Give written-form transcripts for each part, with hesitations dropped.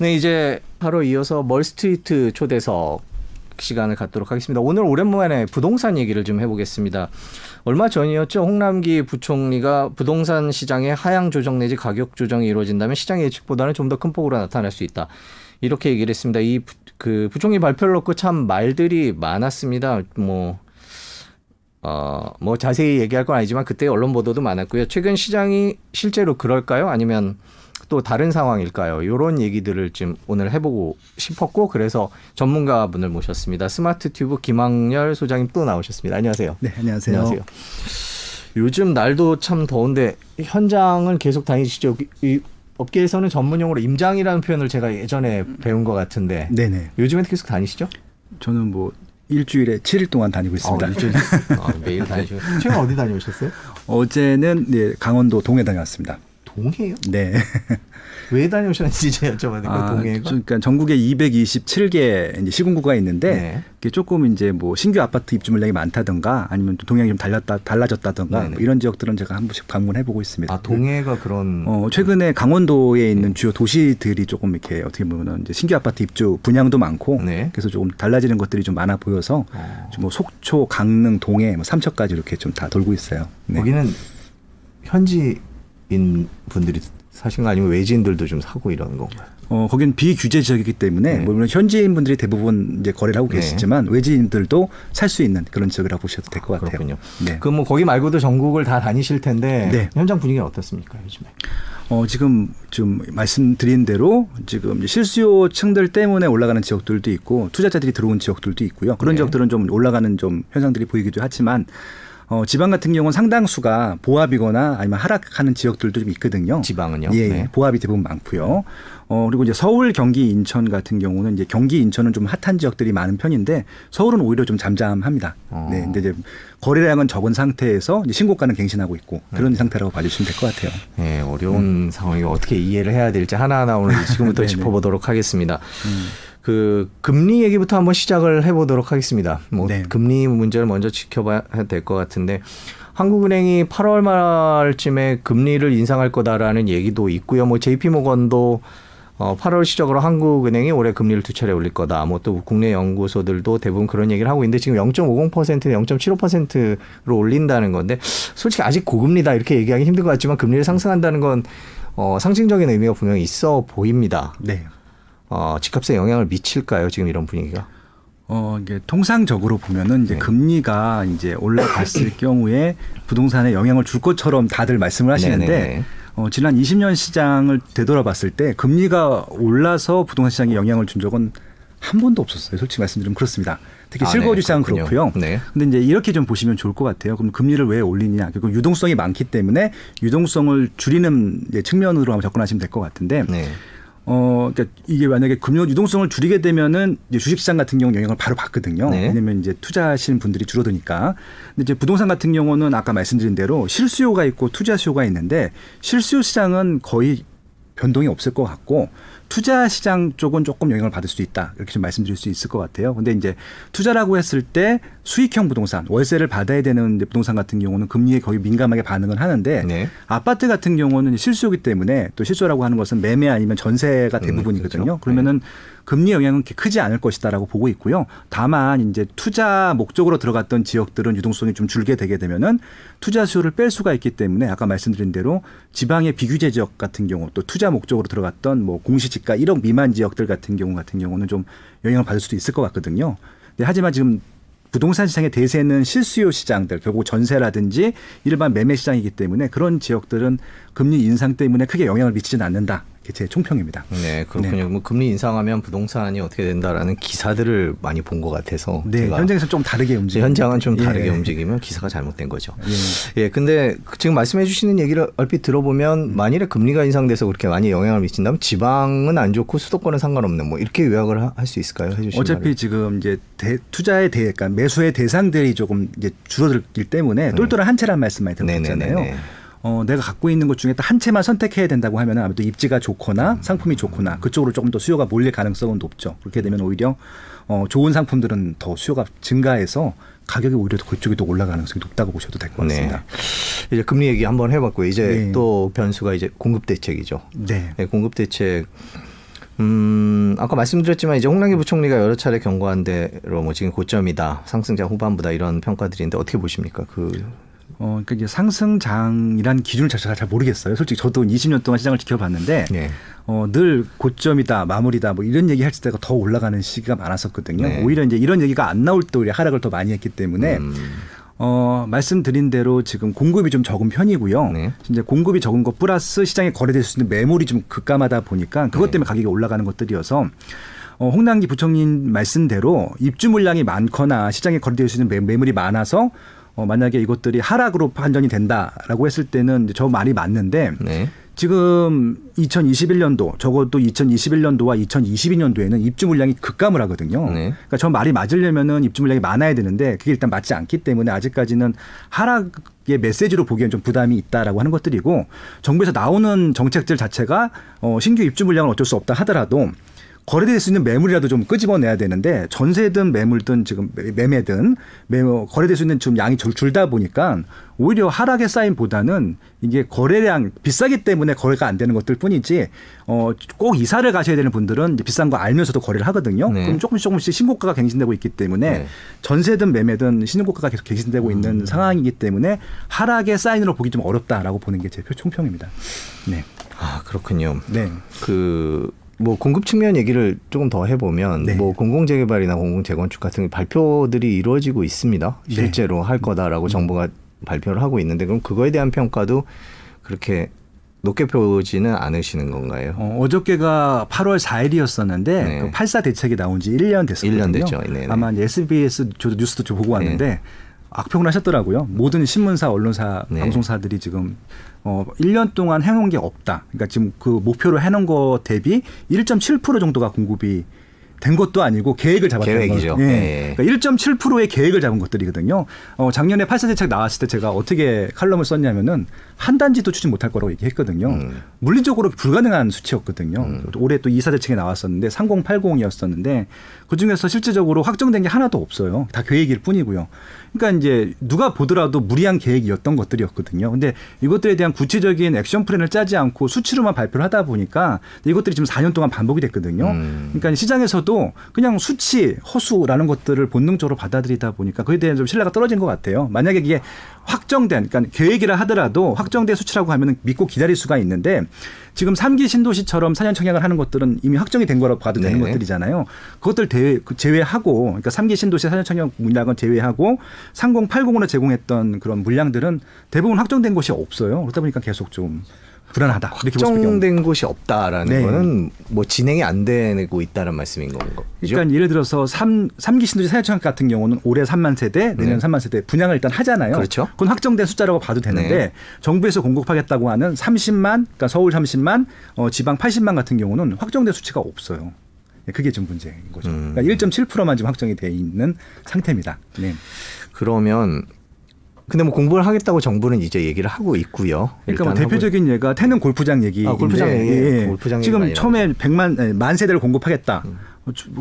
네, 이제 바로 이어서 멀스트리트 초대석 시간을 갖도록 하겠습니다. 오늘 오랜만에 부동산 얘기를 좀 해보겠습니다. 얼마 전이었죠. 홍남기 부총리가 부동산 시장의 하향 조정 내지 가격 조정이 이루어진다면 시장의 예측보다는 좀 더 큰 폭으로 나타날 수 있다. 이렇게 얘기를 했습니다. 이 부총리 발표를 놓고 참 말들이 많았습니다. 뭐 자세히 얘기할 건 아니지만 그때 언론 보도도 많았고요. 최근 시장이 실제로 그럴까요? 아니면 또 다른 상황일까요? 이런 얘기들을 지금 오늘 해보고 싶었고 그래서 전문가분을 모셨습니다. 스마트튜브 김학렬 소장님 또 나오셨습니다. 안녕하세요. 네, 안녕하세요. 안녕하세요. 요즘 날도 참 더운데 현장을 계속 다니시죠? 이 업계에서는 전문용어로 임장이라는 표현을 제가 예전에 배운 것 같은데 네네. 요즘에 계속 다니시죠? 저는 뭐 일주일에 7일 동안 다니고 있습니다. 매일 다니시고. 최근 어디 다녀오셨어요? 어제는 네, 강원도 동해 다녀왔습니다. 동해요? 네. 왜 다녀오셨는지 제가 여쭤봐야 될까요? 동해가? 그러니까 전국에 227개 이제 시군구가 있는데 네. 이게 조금 이제 뭐 신규 아파트 입주 물량이 많다든가 아니면 동향이 좀 달라졌다든가 네, 네. 뭐 이런 지역들은 제가 한 번씩 방문해 보고 있습니다. 아, 동해가 그런 최근에 강원도에 있는 네. 주요 도시들이 조금 이렇게 어떻게 보면 이제 신규 아파트 입주 분양도 많고 네. 그래서 조금 달라지는 것들이 좀 많아 보여서 뭐 속초, 강릉, 동해, 뭐 삼척까지 이렇게 좀 다 돌고 있어요. 네. 거기는 현지 인 분들이 사신가 아니면 외지인들도 좀 사고 이런 건가요? 거긴 비규제 지역이기 때문에 네. 물론 현지인 분들이 대부분 이제 거래를 하고 계시지만 네. 외지인들도 살 수 있는 그런 지역이라고 보셔도 될 것 같아요. 그렇군요. 네. 그 뭐 거기 말고도 전국을 다 다니실 텐데 네. 현장 분위기는 어떻습니까 요즘에? 지금 말씀드린 대로 지금 실수요층들 때문에 올라가는 지역들도 있고 투자자들이 들어온 지역들도 있고요. 그런 네. 지역들은 좀 올라가는 좀 현상들이 보이기도 하지만. 지방 같은 경우는 상당수가 보합이거나 아니면 하락하는 지역들도 좀 있거든요. 지방은요? 예, 네. 보합이 대부분 많고요. 그리고 이제 서울, 경기, 인천 같은 경우는 이제 경기, 인천은 좀 핫한 지역들이 많은 편인데 서울은 오히려 좀 잠잠합니다. 네, 근데 이제 거래량은 적은 상태에서 이제 신고가는 갱신하고 있고 그런 상태라고 봐주시면 될 것 같아요. 네, 어려운 상황이 어떻게 이해를 해야 될지 하나하나 오늘 지금부터 짚어보도록 하겠습니다. 그 금리 얘기부터 한번 시작을 해보도록 하겠습니다. 네. 금리 문제를 먼저 지켜봐야 될 것 같은데 한국은행이 8월 말쯤에 금리를 인상할 거다라는 얘기도 있고요. 뭐 JP모건도 8월 시작으로 한국은행이 올해 금리를 2차례 올릴 거다. 뭐 또 국내 연구소들도 대부분 그런 얘기를 하고 있는데 지금 0.50%는 0.75%로 올린다는 건데 솔직히 아직 고금리다 이렇게 얘기하기 힘든 것 같지만 금리를 상승한다는 건 상징적인 의미가 분명히 있어 보입니다. 네. 집값에 영향을 미칠까요? 지금 이런 분위기가? 이게 통상적으로 보면은 이제 네. 금리가 이제 올라갔을 경우에 부동산에 영향을 줄 것처럼 다들 말씀을 하시는데 네네. 지난 20년 시장을 되돌아봤을 때 금리가 올라서 부동산 시장에 영향을 준 적은 한 번도 없었어요. 솔직히 말씀드리면 그렇습니다. 특히 실거주 시장은 네, 그렇고요. 네. 근데 이제 이렇게 좀 보시면 좋을 것 같아요. 그럼 금리를 왜 올리냐? 결국 유동성이 많기 때문에 유동성을 줄이는 이제 측면으로 한번 접근하시면 될 것 같은데. 네. 그러니까 이게 만약에 금융 유동성을 줄이게 되면은 이제 주식시장 같은 경우 영향을 바로 받거든요. 네. 왜냐하면 이제 투자하시는 분들이 줄어드니까. 근데 이제 부동산 같은 경우는 아까 말씀드린 대로 실수요가 있고 투자 수요가 있는데 실수요 시장은 거의 변동이 없을 것 같고 투자 시장 쪽은 조금 영향을 받을 수 있다 이렇게 좀 말씀드릴 수 있을 것 같아요. 근데 이제 투자라고 했을 때 수익형 부동산 월세를 받아야 되는 부동산 같은 경우는 금리에 거의 민감하게 반응을 하는데 네. 아파트 같은 경우는 실수요기 때문에 또 실수라고 하는 것은 매매 아니면 전세가 대부분이거든요. 그렇죠. 그러면은 네. 금리 영향은 크지 않을 것이다라고 보고 있고요. 다만 이제 투자 목적으로 들어갔던 지역들은 유동성이 좀 줄게 되게 되면은 투자 수요를 뺄 수가 있기 때문에 아까 말씀드린 대로 지방의 비규제 지역 같은 경우 또 투자 목적으로 들어갔던 뭐 공시 그러니까 1억 미만 지역들 같은 경우는 좀 영향을 받을 수도 있을 것 같거든요. 네, 하지만 지금 부동산 시장의 대세는 실수요 시장들, 결국 전세라든지 일반 매매 시장이기 때문에 그런 지역들은 금리 인상 때문에 크게 영향을 미치지는 않는다. 이게 제 총평입니다. 네, 그렇군요. 네. 뭐 금리 인상하면 부동산이 어떻게 된다라는 기사들을 많이 본 것 같아서 네, 현장에서 좀 다르게 움직이면 현장은 좀 다르게 예. 움직이면 기사가 잘못된 거죠. 예. 예, 근데 지금 말씀해 주시는 얘기를 얼핏 들어보면 만일에 금리가 인상돼서 그렇게 많이 영향을 미친다면 지방은 안 좋고 수도권은 상관없는 뭐 이렇게 요약을 할 수 있을까요? 해주신 어차피 말을. 지금 이제 그러니까 매수의 대상들이 조금 이제 줄어들기 때문에 똘똘한 한 채란 말씀 많이 들었잖아요. 내가 갖고 있는 것 중에 딱 한 채만 선택해야 된다고 하면 아무래도 입지가 좋거나 상품이 좋거나 그쪽으로 조금 더 수요가 몰릴 가능성은 높죠. 그렇게 되면 오히려 좋은 상품들은 더 수요가 증가해서 가격이 오히려 그쪽이 더 올라가는 가능성이 높다고 보셔도 될 것 같습니다. 네. 이제 금리 얘기 한번 해봤고요. 이제 네. 또 변수가 이제 공급 대책이죠. 네. 네, 공급 대책. 아까 말씀드렸지만 이제 홍남기 부총리가 여러 차례 경고한 대로 뭐 지금 고점이다, 상승장 후반부다 이런 평가들인데 어떻게 보십니까? 그러니까 이제 상승장이란 기준을 제가 잘 모르겠어요. 솔직히 저도 20년 동안 시장을 지켜봤는데 네. 늘 고점이다, 마무리다 뭐 이런 얘기 할 때가 더 올라가는 시기가 많았었거든요. 네. 오히려 이제 이런 얘기가 안 나올 때 오히려 하락을 더 많이 했기 때문에. 말씀드린 대로 지금 공급이 좀 적은 편이고요. 네. 이제 공급이 적은 것 플러스 시장에 거래될 수 있는 매물이 좀 급감하다 보니까 그것 때문에 가격이 올라가는 것들이어서 홍남기 부총리님 말씀대로 입주 물량이 많거나 시장에 거래될 수 있는 매물이 많아서 만약에 이것들이 하락으로 판정이 된다라고 했을 때는 이제 저 말이 맞는데 네. 지금 2021년도 적어도 2021년도와 2022년도에는 입주 물량이 급감을 하거든요. 네. 그러니까 저 말이 맞으려면은 입주 물량이 많아야 되는데 그게 일단 맞지 않기 때문에 아직까지는 하락의 메시지로 보기엔 좀 부담이 있다라고 하는 것들이고 정부에서 나오는 정책들 자체가 신규 입주 물량은 어쩔 수 없다 하더라도 거래될 수 있는 매물이라도 좀 끄집어내야 되는데 전세든 매물든 지금 매매든 거래될 수 있는 좀 양이 줄다 보니까 오히려 하락의 사인보다는 이게 거래량 비싸기 때문에 거래가 안 되는 것들 뿐이지 꼭 이사를 가셔야 되는 분들은 이제 비싼 거 알면서도 거래를 하거든요. 네. 그럼 조금씩 신고가가 갱신되고 있기 때문에 네. 전세든 매매든 신고가가 계속 갱신되고 있는 상황이기 때문에 하락의 사인으로 보기 좀 어렵다라고 보는 게 제 총평입니다. 네. 아 그렇군요. 네. 뭐 공급 측면 얘기를 조금 더 해보면 네. 뭐 공공재개발이나 공공재건축 같은 발표들이 이루어지고 있습니다. 실제로 네. 할 거다라고 정부가 발표를 하고 있는데 그럼 그거에 대한 평가도 그렇게 높게 보지는 않으시는 건가요? 어저께가 8월 4일이었었는데 네. 그 8.4 대책이 나온 지 1년 됐었거든요. 1년 됐죠. 네네. 아마 SBS 저도 뉴스도 좀 보고 왔는데 네. 악평을 하셨더라고요. 모든 신문사, 언론사, 네. 방송사들이 지금 1년 동안 해놓은 게 없다. 그러니까 지금 그 목표로 해놓은 거 대비 1.7% 정도가 공급이 된 것도 아니고 계획을 잡았다는 계획이죠. 예. 네. 그러니까 1.7%의 계획을 잡은 것들이거든요. 작년에 8.4 대책 나왔을 때 제가 어떻게 칼럼을 썼냐면은 한 단지도 추진 못할 거라고 얘기했거든요. 물리적으로 불가능한 수치였거든요. 올해 또 2.4 대책이 나왔었는데 3080이었었는데 그중에서 실질적으로 확정된 게 하나도 없어요. 다 계획일 뿐이고요. 그러니까 이제 누가 보더라도 무리한 계획이었던 것들이었거든요. 근데 이것들에 대한 구체적인 액션 플랜을 짜지 않고 수치로만 발표를 하다 보니까 이것들이 지금 4년 동안 반복이 됐거든요. 그러니까 시장에서도 그냥 수치, 허수라는 것들을 본능적으로 받아들이다 보니까 그에 대한 좀 신뢰가 떨어진 것 같아요. 만약에 이게 확정된, 그러니까 계획이라 하더라도 확정된 수치라고 하면 믿고 기다릴 수가 있는데 지금 3기 신도시처럼 4년 청약을 하는 것들은 이미 확정이 된 거라고 봐도 되는 것들이잖아요. 그것들 제외하고 그러니까 3기 신도시 4년 청약 물량은 제외하고 3080으로 제공했던 그런 물량들은 대부분 확정된 것이 없어요. 그러다 보니까 계속 좀 불안하다. 확정된 곳이 없다라는 네. 거는 뭐 진행이 안 되고 있다는 말씀인 건가요? 그러니까 예를 들어서 3기 신도시 4년 청약 같은 경우는 올해 3만 세대, 내년 3만 세대 분양을 일단 하잖아요. 그렇죠. 그건 확정된 숫자라고 봐도 되는데 네. 정부에서 공급하겠다고 하는 30만, 그러니까 서울 30만, 지방 80만 같은 경우는 확정된 수치가 없어요. 그게 좀 문제인 거죠. 그러니까 1.7%만 지금 확정이 돼 있는 상태입니다. 네. 그러면 근데 뭐 공부를 하겠다고 정부는 이제 얘기를 하고 있고요. 그러니까 뭐 대표적인 예가 태릉 골프장 얘기인데 골프장 지금 처음에 100만 세대를 공급하겠다.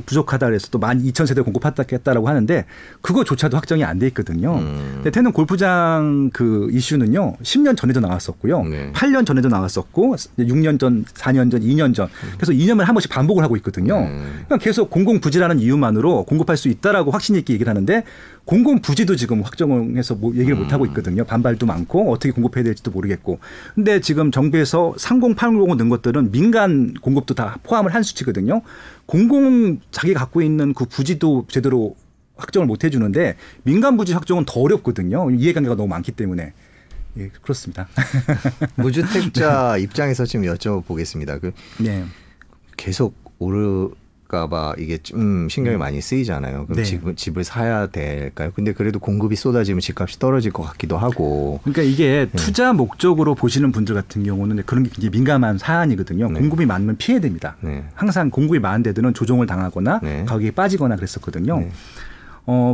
부족하다 그래서 또 12,000세대 공급하겠다라고 하는데 그거조차도 확정이 안 돼 있거든요. 근데 태릉 골프장 그 이슈는요. 10년 전에도 나왔었고요. 네. 8년 전에도 나왔었고 6년 전, 4년 전, 2년 전. 그래서 2년을 한 번씩 반복을 하고 있거든요. 그러니까 계속 공공부지라는 이유만으로 공급할 수 있다라고 확신 있게 얘기를 하는데 공공부지도 지금 확정해서 뭐 얘기를 못하고 있거든요. 반발도 많고 어떻게 공급해야 될지도 모르겠고. 근데 지금 정부에서 3080을 넣은 것들은 민간 공급도 다 포함을 한 수치거든요. 공공 자기가 갖고 있는 그 부지도 제대로 확정을 못 해주는데 민간 부지 확정은 더 어렵거든요. 이해관계가 너무 많기 때문에. 예, 그렇습니다. 무주택자 네. 입장에서 지금 여쭤보겠습니다. 네. 계속 오를까봐 이게 좀 신경이 많이 쓰이잖아요. 그럼 네. 집을 사야 될까요? 근데 그래도 공급이 쏟아지면 집값이 떨어질 것 같기도 하고. 그러니까 이게 투자 목적으로 보시는 분들 같은 경우는 그런 게 굉장히 민감한 사안이거든요. 네. 공급이 많으면 피해됩니다. 네. 항상 공급이 많은 데들은 조정을 당하거나 네. 가격이 빠지거나 그랬었거든요. 네.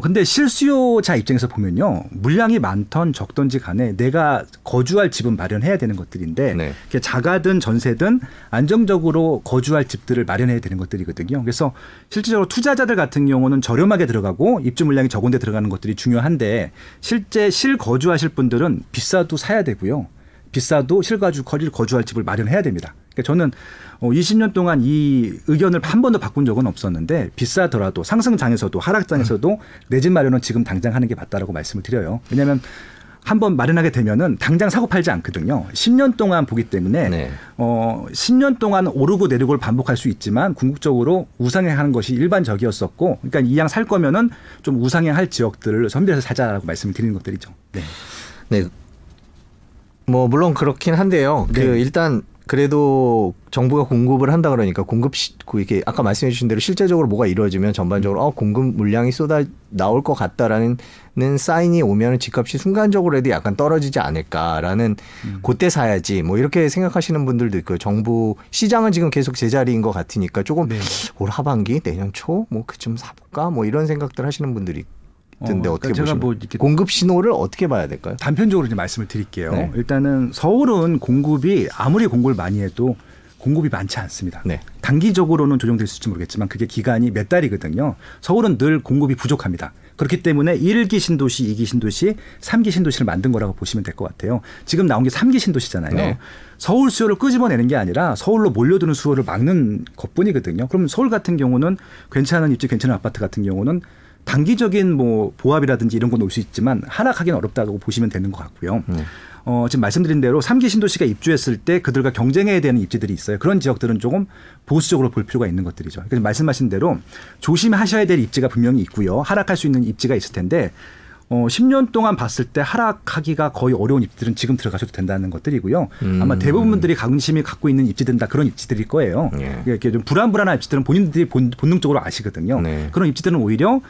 근데 실수요자 입장에서 보면요. 물량이 많던 적던지 간에 내가 거주할 집은 마련해야 되는 것들인데 네. 자가든 전세든 안정적으로 거주할 집들을 마련해야 되는 것들이거든요. 그래서 실질적으로 투자자들 같은 경우는 저렴하게 들어가고 입주 물량이 적은 데 들어가는 것들이 중요한데 실제 실거주하실 분들은 비싸도 사야 되고요. 비싸도 실거주할 집을 마련해야 됩니다. 그러니까 저는 20년 동안 이 의견을 한 번도 바꾼 적은 없었는데 비싸더라도 상승장에서도 하락장에서도 내 집 마련은 지금 당장 하는 게 맞다라고 말씀을 드려요. 왜냐하면 한번 마련하게 되면은 당장 사고 팔지 않거든요. 10년 동안 보기 때문에 10년 동안 오르고 내리고를 반복할 수 있지만 궁극적으로 우상향하는 것이 일반적이었었고, 그러니까 이왕 살 거면은 좀 우상향할 지역들을 선별해서 사자라고 말씀을 드리는 것들이죠. 네. 네. 뭐 물론 그렇긴 한데요. 네. 그 일단 그래도 정부가 공급을 한다 그러니까 이게 아까 말씀해 주신 대로 실제적으로 뭐가 이루어지면 전반적으로 공급 물량이 쏟아 나올 것 같다라는 사인이 오면 집값이 순간적으로라도 약간 떨어지지 않을까라는 그때 사야지 뭐 이렇게 생각하시는 분들도 있고, 정부 시장은 지금 계속 제자리인 것 같으니까 조금 올 하반기 내년 초 뭐 그쯤 사볼까 뭐 이런 생각들 하시는 분들이. 근데 어떻게 제가 뭐 이렇게 공급 신호를 어떻게 봐야 될까요? 단편적으로 이제 말씀을 드릴게요. 네. 일단은 서울은 공급이 아무리 공급을 많이 해도 공급이 많지 않습니다. 네. 단기적으로는 조정될 수 있을지 모르겠지만 그게 기간이 몇 달이거든요. 서울은 늘 공급이 부족합니다. 그렇기 때문에 1기 신도시, 2기 신도시, 3기 신도시를 만든 거라고 보시면 될 것 같아요. 지금 나온 게 3기 신도시잖아요. 네. 서울 수요를 끄집어내는 게 아니라 서울로 몰려드는 수요를 막는 것뿐이거든요. 그럼 서울 같은 경우는 괜찮은 입지, 괜찮은 아파트 같은 경우는 단기적인 뭐 보합이라든지 이런 건 올 수 있지만 하락하기는 어렵다고 보시면 되는 것 같고요. 지금 말씀드린 대로 3기 신도시가 입주했을 때 그들과 경쟁해야 되는 입지들이 있어요. 그런 지역들은 조금 보수적으로 볼 필요가 있는 것들이죠. 그러니까 말씀하신 대로 조심하셔야 될 입지가 분명히 있고요. 하락할 수 있는 입지가 있을 텐데 10년 동안 봤을 때 하락하기가 거의 어려운 입지들은 지금 들어가셔도 된다는 것들이고요. 아마 대부분 분들이 관심이 갖고 있는 입지들은 다 그런 입지들일 거예요. 예. 이렇게 좀 불안불안한 입지들은 본인들이 본능적으로 아시거든요. 네. 그런 입지들은 오히려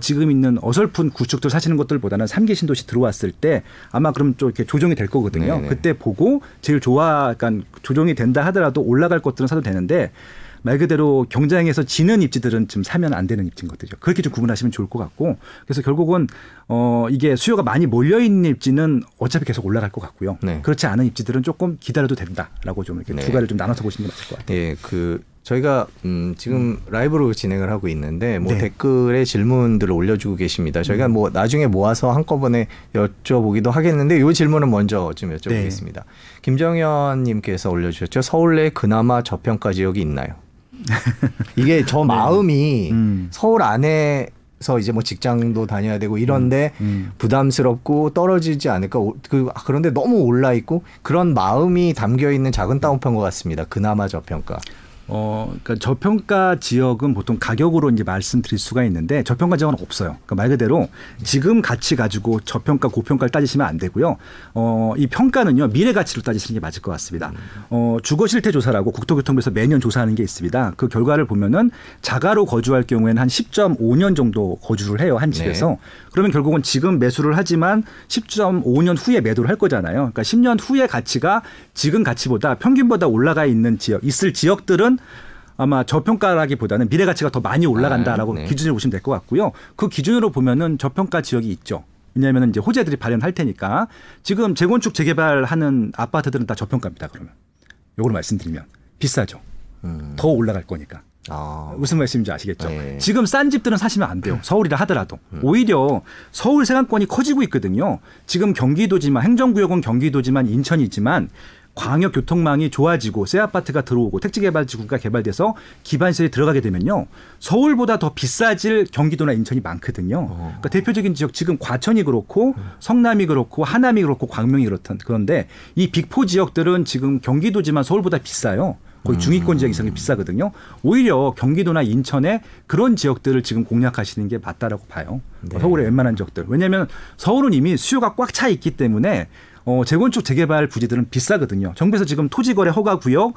지금 있는 어설픈 구축들 사시는 것들보다는 3기 신도시 들어왔을 때 아마 그럼 좀 이렇게 조정이 될 거거든요. 네네. 그때 보고 제일 그러니까 조정이 된다 하더라도 올라갈 것들은 사도 되는데 말 그대로 경쟁에서 지는 입지들은 지금 사면 안 되는 입지인 것들이죠. 그렇게 좀 구분하시면 좋을 것 같고, 그래서 결국은 이게 수요가 많이 몰려있는 입지는 어차피 계속 올라갈 것 같고요. 네. 그렇지 않은 입지들은 조금 기다려도 된다라고 좀 이렇게 두 가지를 좀 나눠서 보시는 게 맞을 것 같아요. 네, 그 저희가 지금 라이브로 진행을 하고 있는데 네. 댓글에 질문들을 올려주고 계십니다. 저희가 나중에 모아서 한꺼번에 여쭤보기도 하겠는데 이 질문은 먼저 좀 여쭤보겠습니다. 네. 김정현님께서 올려주셨죠. 서울 내 그나마 저평가 지역이 있나요? 이게 저 마음이 서울 안에서 이제 뭐 직장도 다녀야 되고 이런데 부담스럽고 떨어지지 않을까, 그런데 너무 올라 있고 그런 마음이 담겨 있는 작은 다운평 것 같습니다. 그나마 저평가. 그러니까 저평가 지역은 보통 가격으로 이제 말씀드릴 수가 있는데 저평가 지역은 없어요. 그러니까 말 그대로 지금 가치 가지고 저평가, 고평가를 따지시면 안 되고요. 이 평가는요 미래 가치로 따지시는 게 맞을 것 같습니다. 주거 실태 조사라고 국토교통부에서 매년 조사하는 게 있습니다. 그 결과를 보면은 자가로 거주할 경우에는 한 10.5년 정도 거주를 해요, 한 집에서. 네. 그러면 결국은 지금 매수를 하지만 10.5년 후에 매도를 할 거잖아요. 그러니까 10년 후에 가치가 지금 가치보다 평균보다 올라가 있는 지역, 있을 지역들은 아마 저평가라기보다는 미래 가치가 더 많이 올라간다라고 네. 기준으로 보시면 될 것 같고요. 그 기준으로 보면은 저평가 지역이 있죠. 왜냐하면 이제 호재들이 발현할 테니까 지금 재건축 재개발하는 아파트들은 다 저평가입니다. 그러면 요걸 말씀드리면 비싸죠. 더 올라갈 거니까. 무슨 말씀인지 아시겠죠? 네. 지금 싼 집들은 사시면 안 돼요. 서울이라 하더라도. 오히려 서울 생활권이 커지고 있거든요. 지금 경기도지만, 행정구역은 경기도지만 인천이지만 광역교통망이 좋아지고 새 아파트가 들어오고 택지개발지구가 개발돼서 기반시설이 들어가게 되면요. 서울보다 더 비싸질 경기도나 인천이 많거든요. 그러니까 대표적인 지역 지금 과천이 그렇고 성남이 그렇고 하남이 그렇고 광명이 그런데 이 빅4 지역들은 지금 경기도지만 서울보다 비싸요. 거의 중위권 지역 이상이 비싸거든요. 오히려 경기도나 인천의 그런 지역들을 지금 공략하시는 게 맞다라고 봐요. 네. 서울의 웬만한 지역들. 왜냐하면 서울은 이미 수요가 꽉 차 있기 때문에 재건축 재개발 부지들은 비싸거든요. 정부에서 지금 토지거래 허가구역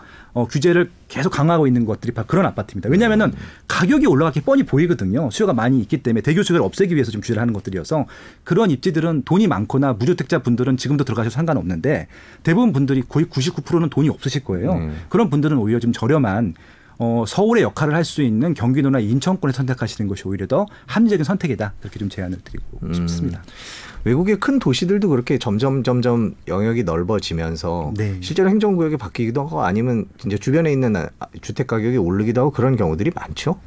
규제를 계속 강화하고 있는 것들이 바로 그런 아파트입니다. 왜냐하면은 가격이 올라가기 뻔히 보이거든요. 수요가 많이 있기 때문에 대규수요를 없애기 위해서 좀 규제를 하는 것들이어서 그런 입지들은 돈이 많거나 무주택자 분들은 지금도 들어가셔도 상관없는데 대부분 분들이 거의 99%는 돈이 없으실 거예요. 그런 분들은 오히려 좀 저렴한 서울의 역할을 할 수 있는 경기도나 인천권을 선택하시는 것이 오히려 더 합리적인 선택이다. 그렇게 좀 제안을 드리고 싶습니다. 외국의 큰 도시들도 그렇게 점점 영역이 넓어지면서 네. 실제로 행정구역이 바뀌기도 하고 아니면 이제 주변에 있는 주택 가격이 오르기도 하고 그런 경우들이 많죠.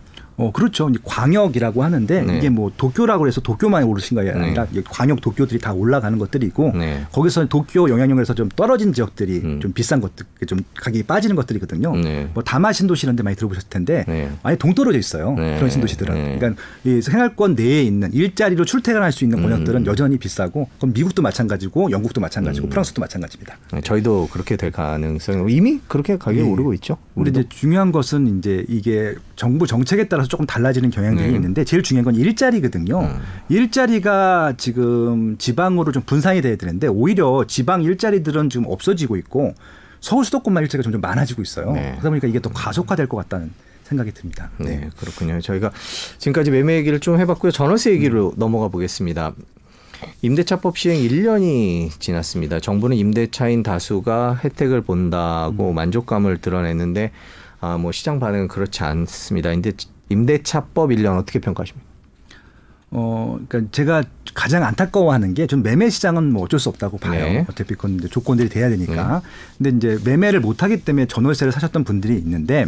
그렇죠. 광역이라고 하는데 네. 이게 뭐 도쿄라고 해서 도쿄만이 오르신 게 아니라 네. 광역 도쿄들이 다 올라가는 것들이고 네. 거기서 도쿄 영향력에서 좀 떨어진 지역들이 좀 비싼 것들, 좀 가격이 빠지는 것들이거든요. 네. 뭐 다마 신도시라는 데 많이 들어보셨을 텐데 네. 많이 동떨어져 있어요. 네. 그런 신도시들은. 네. 그러니까 이 생활권 내에 있는 일자리로 출퇴근할 수 있는 권역들은 여전히 비싸고 그럼 미국도 마찬가지고 영국도 마찬가지고 프랑스도 마찬가지입니다. 네. 저희도 그렇게 될 가능성이 이미 그렇게 가격이 네. 오르고 있죠. 우리도. 근데 이제 중요한 것은 이제 이게 정부 정책에 따라서 조금 달라지는 경향들이 있는데 제일 중요한 건 일자리거든요. 일자리가 지금 지방으로 좀 분산이 돼야 되는데 오히려 지방 일자리들은 지금 없어지고 있고 서울 수도권만 일자리가 점점 많아지고 있어요. 네. 그러다 보니까 이게 더 가속화될 것 같다는 생각이 듭니다. 네. 네, 그렇군요. 저희가 지금까지 매매 얘기를 좀 해봤고요. 전월세 얘기로 넘어가 보겠습니다. 임대차법 시행 1년이 지났습니다. 정부는 임대차인 다수가 혜택을 본다고 만족감을 드러냈는데 뭐 시장 반응은 그렇지 않습니다. 근데 임대차법 1년 어떻게 평가하십니까? 그러니까 제가 가장 안타까워하는 게 좀 매매 시장은 뭐 어쩔 수 없다고 봐요. 네. 어차피 그건 이제 조건들이 돼야 되니까. 근데 이제 매매를 못하기 때문에 전월세를 사셨던 분들이 있는데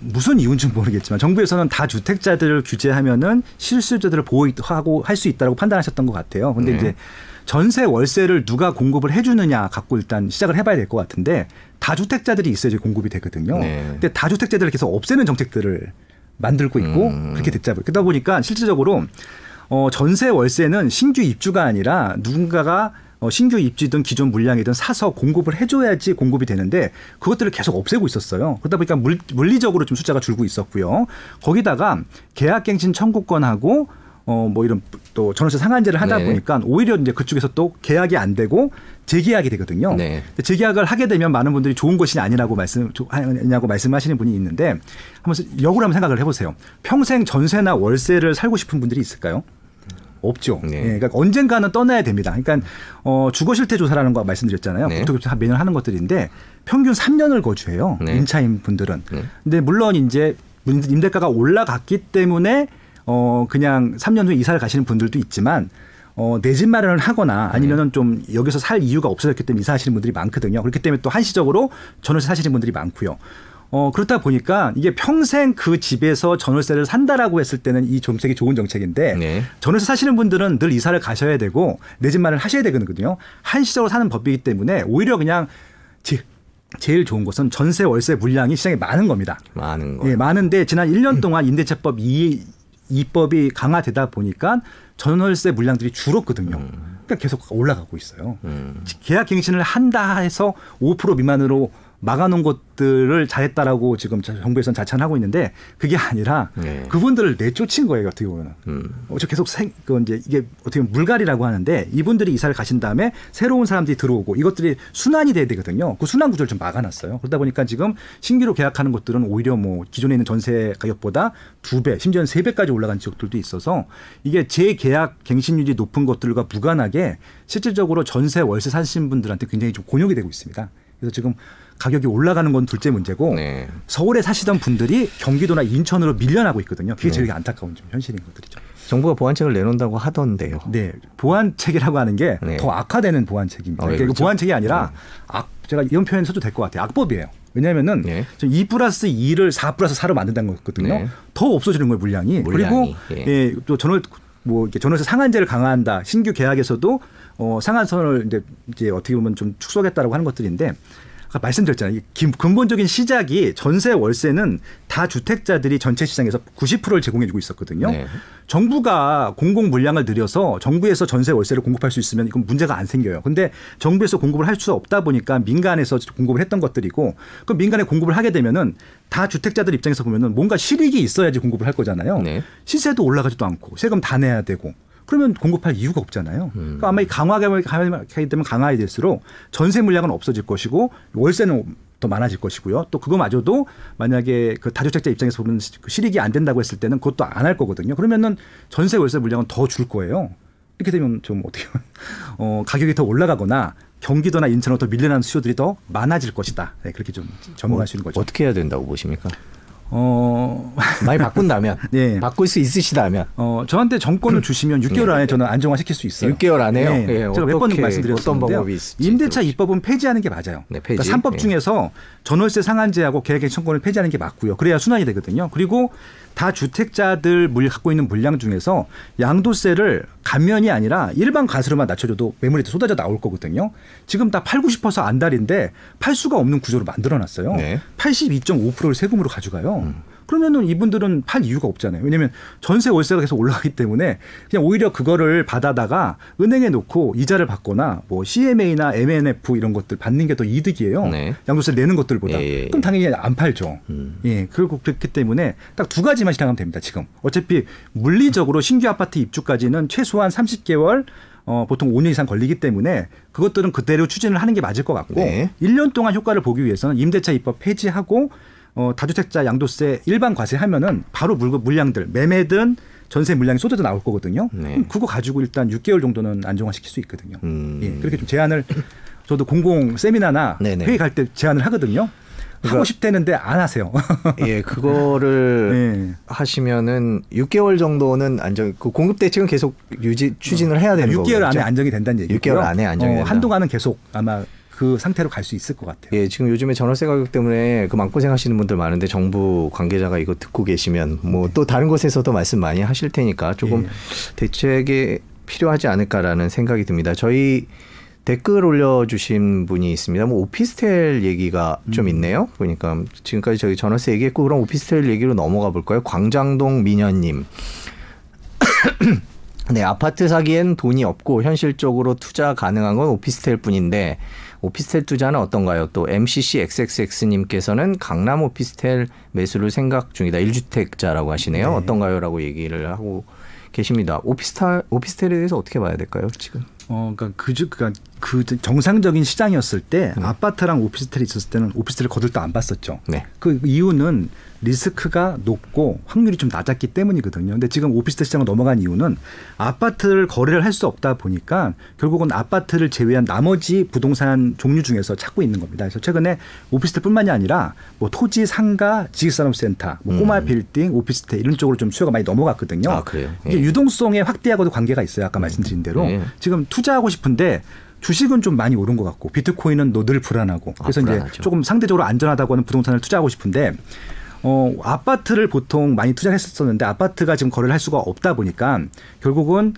무슨 이유인지 모르겠지만 정부에서는 다 주택자들을 규제하면은 실수요자들을 보호하고 할 수 있다라고 판단하셨던 것 같아요. 근데 이제 전세 월세를 누가 공급을 해주느냐 갖고 일단 시작을 해봐야 될 것 같은데 다주택자들이 있어야지 공급이 되거든요. 네. 근데 다주택자들을 계속 없애는 정책들을 만들고 있고 그렇게 됐잖아요. 그러다 보니까 실질적으로 전세 월세는 신규 입주가 아니라 누군가가 신규 입지든 기존 물량이든 사서 공급을 해줘야지 공급이 되는데 그것들을 계속 없애고 있었어요. 그러다 보니까 물리적으로 좀 숫자가 줄고 있었고요. 거기다가 계약갱신 청구권하고 뭐 이런 또 전월세 상한제를 하다 네. 보니까 오히려 이제 그쪽에서 또 계약이 안 되고 재계약이 되거든요. 네. 재계약을 하게 되면 많은 분들이 좋은 것이 아니라고 말씀하시는 분이 있는데 한번 역으로 한번 생각을 해보세요. 평생 전세나 월세를 살고 싶은 분들이 있을까요? 없죠. 네. 예, 그러니까 언젠가는 떠나야 됩니다. 그러니까 주거실태 조사라는 거 말씀드렸잖아요. 네. 국토교통부에서 매년 하는 것들인데 평균 3년을 거주해요. 네. 임차인 분들은. 네. 근데 물론 이제 임대가가 올라갔기 때문에 그냥 3년 후에 이사를 가시는 분들도 있지만 내 집 마련을 하거나 아니면은 좀 여기서 살 이유가 없어졌기 때문에 이사하시는 분들이 많거든요. 그렇기 때문에 또 한시적으로 전월세 사시는 분들이 많고요. 그렇다 보니까 이게 평생 그 집에서 전월세를 산다라고 했을 때는 이 정책이 좋은 정책인데 네. 전월세 사시는 분들은 늘 이사를 가셔야 되고 내 집 마련을 하셔야 되거든요. 한시적으로 사는 법이기 때문에 오히려 그냥 제일 좋은 것은 전세 월세 물량이 시장에 많은 겁니다. 많은 거. 예, 많은데 지난 1년 동안 임대차법 이법이 강화되다 보니까 전월세 물량들이 줄었거든요. 그러니까 계속 올라가고 있어요. 계약 갱신을 한다 해서 5% 미만으로 막아놓은 것들을 잘했다라고 지금 정부에서는 자찬하고 있는데 그게 아니라 네. 그분들을 내쫓은 거예요. 어떻게 보면 계속 이게 어떻게 보면 물갈이라고 하는데 이분들이 이사를 가신 다음에 새로운 사람들이 들어오고 이것들이 순환이 돼야 되거든요. 그 순환 구조를 좀 막아놨어요. 그러다 보니까 지금 신규로 계약하는 것들은 오히려 뭐 기존에 있는 전세 가격보다 2배 심지어는 3배까지 올라간 지역들도 있어서 이게 재계약 갱신률이 높은 것들과 무관하게 실질적으로 전세 월세 사신 분들한테 굉장히 좀 곤욕이 되고 있습니다. 그래서 지금 가격이 올라가는 건 둘째 문제고 네. 서울에 사시던 분들이 경기도나 인천으로 밀려나고 있거든요. 그게 제일 안타까운 좀 현실인 것들이죠. 정부가 보완책을 내놓는다고 하던데요. 네. 보완책이라고 하는 게 더 네. 악화되는 보완책입니다. 그러니까 그렇죠? 보완책이 아니라 제가 이런 표현 써도 될 것 같아요. 악법이에요. 왜냐하면은 네. 2+2를 4+4로 만든다는 거거든요. 네. 더 없어지는 거예요. 물량이. 그리고 예, 또 전월세 상한제를 강화한다. 신규 계약에서도 상한선을 이제 어떻게 보면 좀 축소하겠다라고 하는 것들인데 아까 말씀드렸잖아요. 근본적인 시작이 전세 월세는 다 주택자들이 전체 시장에서 90%를 제공해주고 있었거든요. 네. 정부가 공공 물량을 늘려서 정부에서 전세 월세를 공급할 수 있으면 이건 문제가 안 생겨요. 그런데 정부에서 공급을 할 수 없다 보니까 민간에서 공급을 했던 것들이고 그 민간에 공급을 하게 되면은 다 주택자들 입장에서 보면은 뭔가 실익이 있어야지 공급을 할 거잖아요. 네. 시세도 올라가지도 않고 세금 다 내야 되고. 그러면 공급할 이유가 없잖아요. 그러니까 아마 이 강화하게 되면 강화해 될수록 전세 물량은 없어질 것이고 월세는 더 많아질 것이고요. 또 그거마저도 만약에 그 다주택자 입장에서 보면 실익이 안 된다고 했을 때는 그것도 안 할 거거든요. 그러면은 전세 월세 물량은 더 줄 거예요. 이렇게 되면 좀 어떻게 보면 가격이 더 올라가거나 경기도나 인천으로 더 밀려나는 수요들이 더 많아질 것이다. 네, 그렇게 좀 전망할 수 있는 거죠. 어떻게 해야 된다고 보십니까? 많이 바꾼다면 네. 바꿀 수 있으시다면 저한테 정권을 주시면 6개월 안에 저는 안정화시킬 수 있어요. 6개월 안에요? 네. 네. 제가 몇 번 말씀드렸었는데요. 임대차 입법은 폐지하는 게 맞아요. 네, 폐지. 그러니까 3법 중에서 전월세 상한제하고 계약갱신권을 폐지하는 게 맞고요. 그래야 순환이 되거든요. 그리고 다 주택자들 갖고 있는 물량 중에서 양도세를 감면이 아니라 일반 과세로만 낮춰줘도 매물이 쏟아져 나올 거거든요. 지금 다 팔고 싶어서 안달인데 팔 수가 없는 구조로 만들어놨어요. 네. 82.5%를 세금으로 가져가요. 그러면은 이분들은 팔 이유가 없잖아요. 왜냐하면 전세 월세가 계속 올라가기 때문에 그냥 오히려 그거를 받아다가 은행에 놓고 이자를 받거나 뭐 CMA나 MNF 이런 것들 받는 게 더 이득이에요. 네. 양도세 내는 것들보다. 예. 그럼 당연히 안 팔죠. 예, 그렇기 때문에 딱 두 가지만 실행하면 됩니다. 지금 어차피 물리적으로 신규 아파트 입주까지는 최소한 30개월. 보통 5년 이상 걸리기 때문에 그것들은 그대로 추진을 하는 게 맞을 것 같고 네. 1년 동안 효과를 보기 위해서는 임대차 입법 폐지하고 다주택자 양도세 일반 과세하면은 바로 물량들 매매든 전세 물량이 쏟아져 나올 거거든요. 네. 그거 가지고 일단 6개월 정도는 안정화시킬 수 있거든요. 예, 그렇게 좀 제안을 저도 공공 세미나나 네네. 회의 갈 때 제안을 하거든요. 하고 싶대는데 안 하세요. 예, 그거를 네. 하시면은 6개월 정도는 안정. 그 공급 대책은 계속 유지 추진을 해야 되는 거죠. 6개월 안에 안정이 된다는 얘기고요. 6개월 안에 안정이 된다. 한동안은 계속 아마 그 상태로 갈 수 있을 것 같아요. 예, 지금 요즘에 전월세 가격 때문에 그 마음고생하시는 분들 많은데 정부 관계자가 이거 듣고 계시면 뭐 또 다른 곳에서도 말씀 많이 하실 테니까 조금 예. 대책이 필요하지 않을까라는 생각이 듭니다. 저희. 댓글 올려주신 분이 있습니다. 뭐 오피스텔 얘기가 좀 있네요. 그러니까 지금까지 저희 전월세 얘기했고 그럼 오피스텔 얘기로 넘어가 볼까요? 광장동 민현님. 네, 아파트 사기엔 돈이 없고 현실적으로 투자 가능한 건 오피스텔 뿐인데 오피스텔 투자는 어떤가요? 또 MCCXXX님께서는 강남 오피스텔 매수를 생각 중이다. 1주택자라고 하시네요. 네. 어떤가요? 라고 얘기를 하고 계십니다. 오피스텔에 대해서 어떻게 봐야 될까요? 지금. 그러니까 그 정상적인 시장이었을 때 네. 아파트랑 오피스텔이 있었을 때는 오피스텔을 거들떠 안 봤었죠. 네. 그 이유는 리스크가 높고 확률이 좀 낮았기 때문이거든요. 근데 지금 오피스텔 시장으로 넘어간 이유는 아파트를 거래를 할 수 없다 보니까 결국은 아파트를 제외한 나머지 부동산 종류 중에서 찾고 있는 겁니다. 그래서 최근에 오피스텔뿐만이 아니라 뭐 토지, 상가, 지식산업센터, 뭐 꼬마 빌딩, 오피스텔 이런 쪽으로 좀 수요가 많이 넘어갔거든요. 아, 그래요? 예. 이게 유동성의 확대하고도 관계가 있어요. 아까 말씀드린 대로 예. 지금 투자하고 싶은데 주식은 좀 많이 오른 것 같고 비트코인은 늘 불안하고 그래서 이제 조금 상대적으로 안전하다고 하는 부동산을 투자하고 싶은데 아파트를 보통 많이 투자했었는데 아파트가 지금 거래를 할 수가 없다 보니까 결국은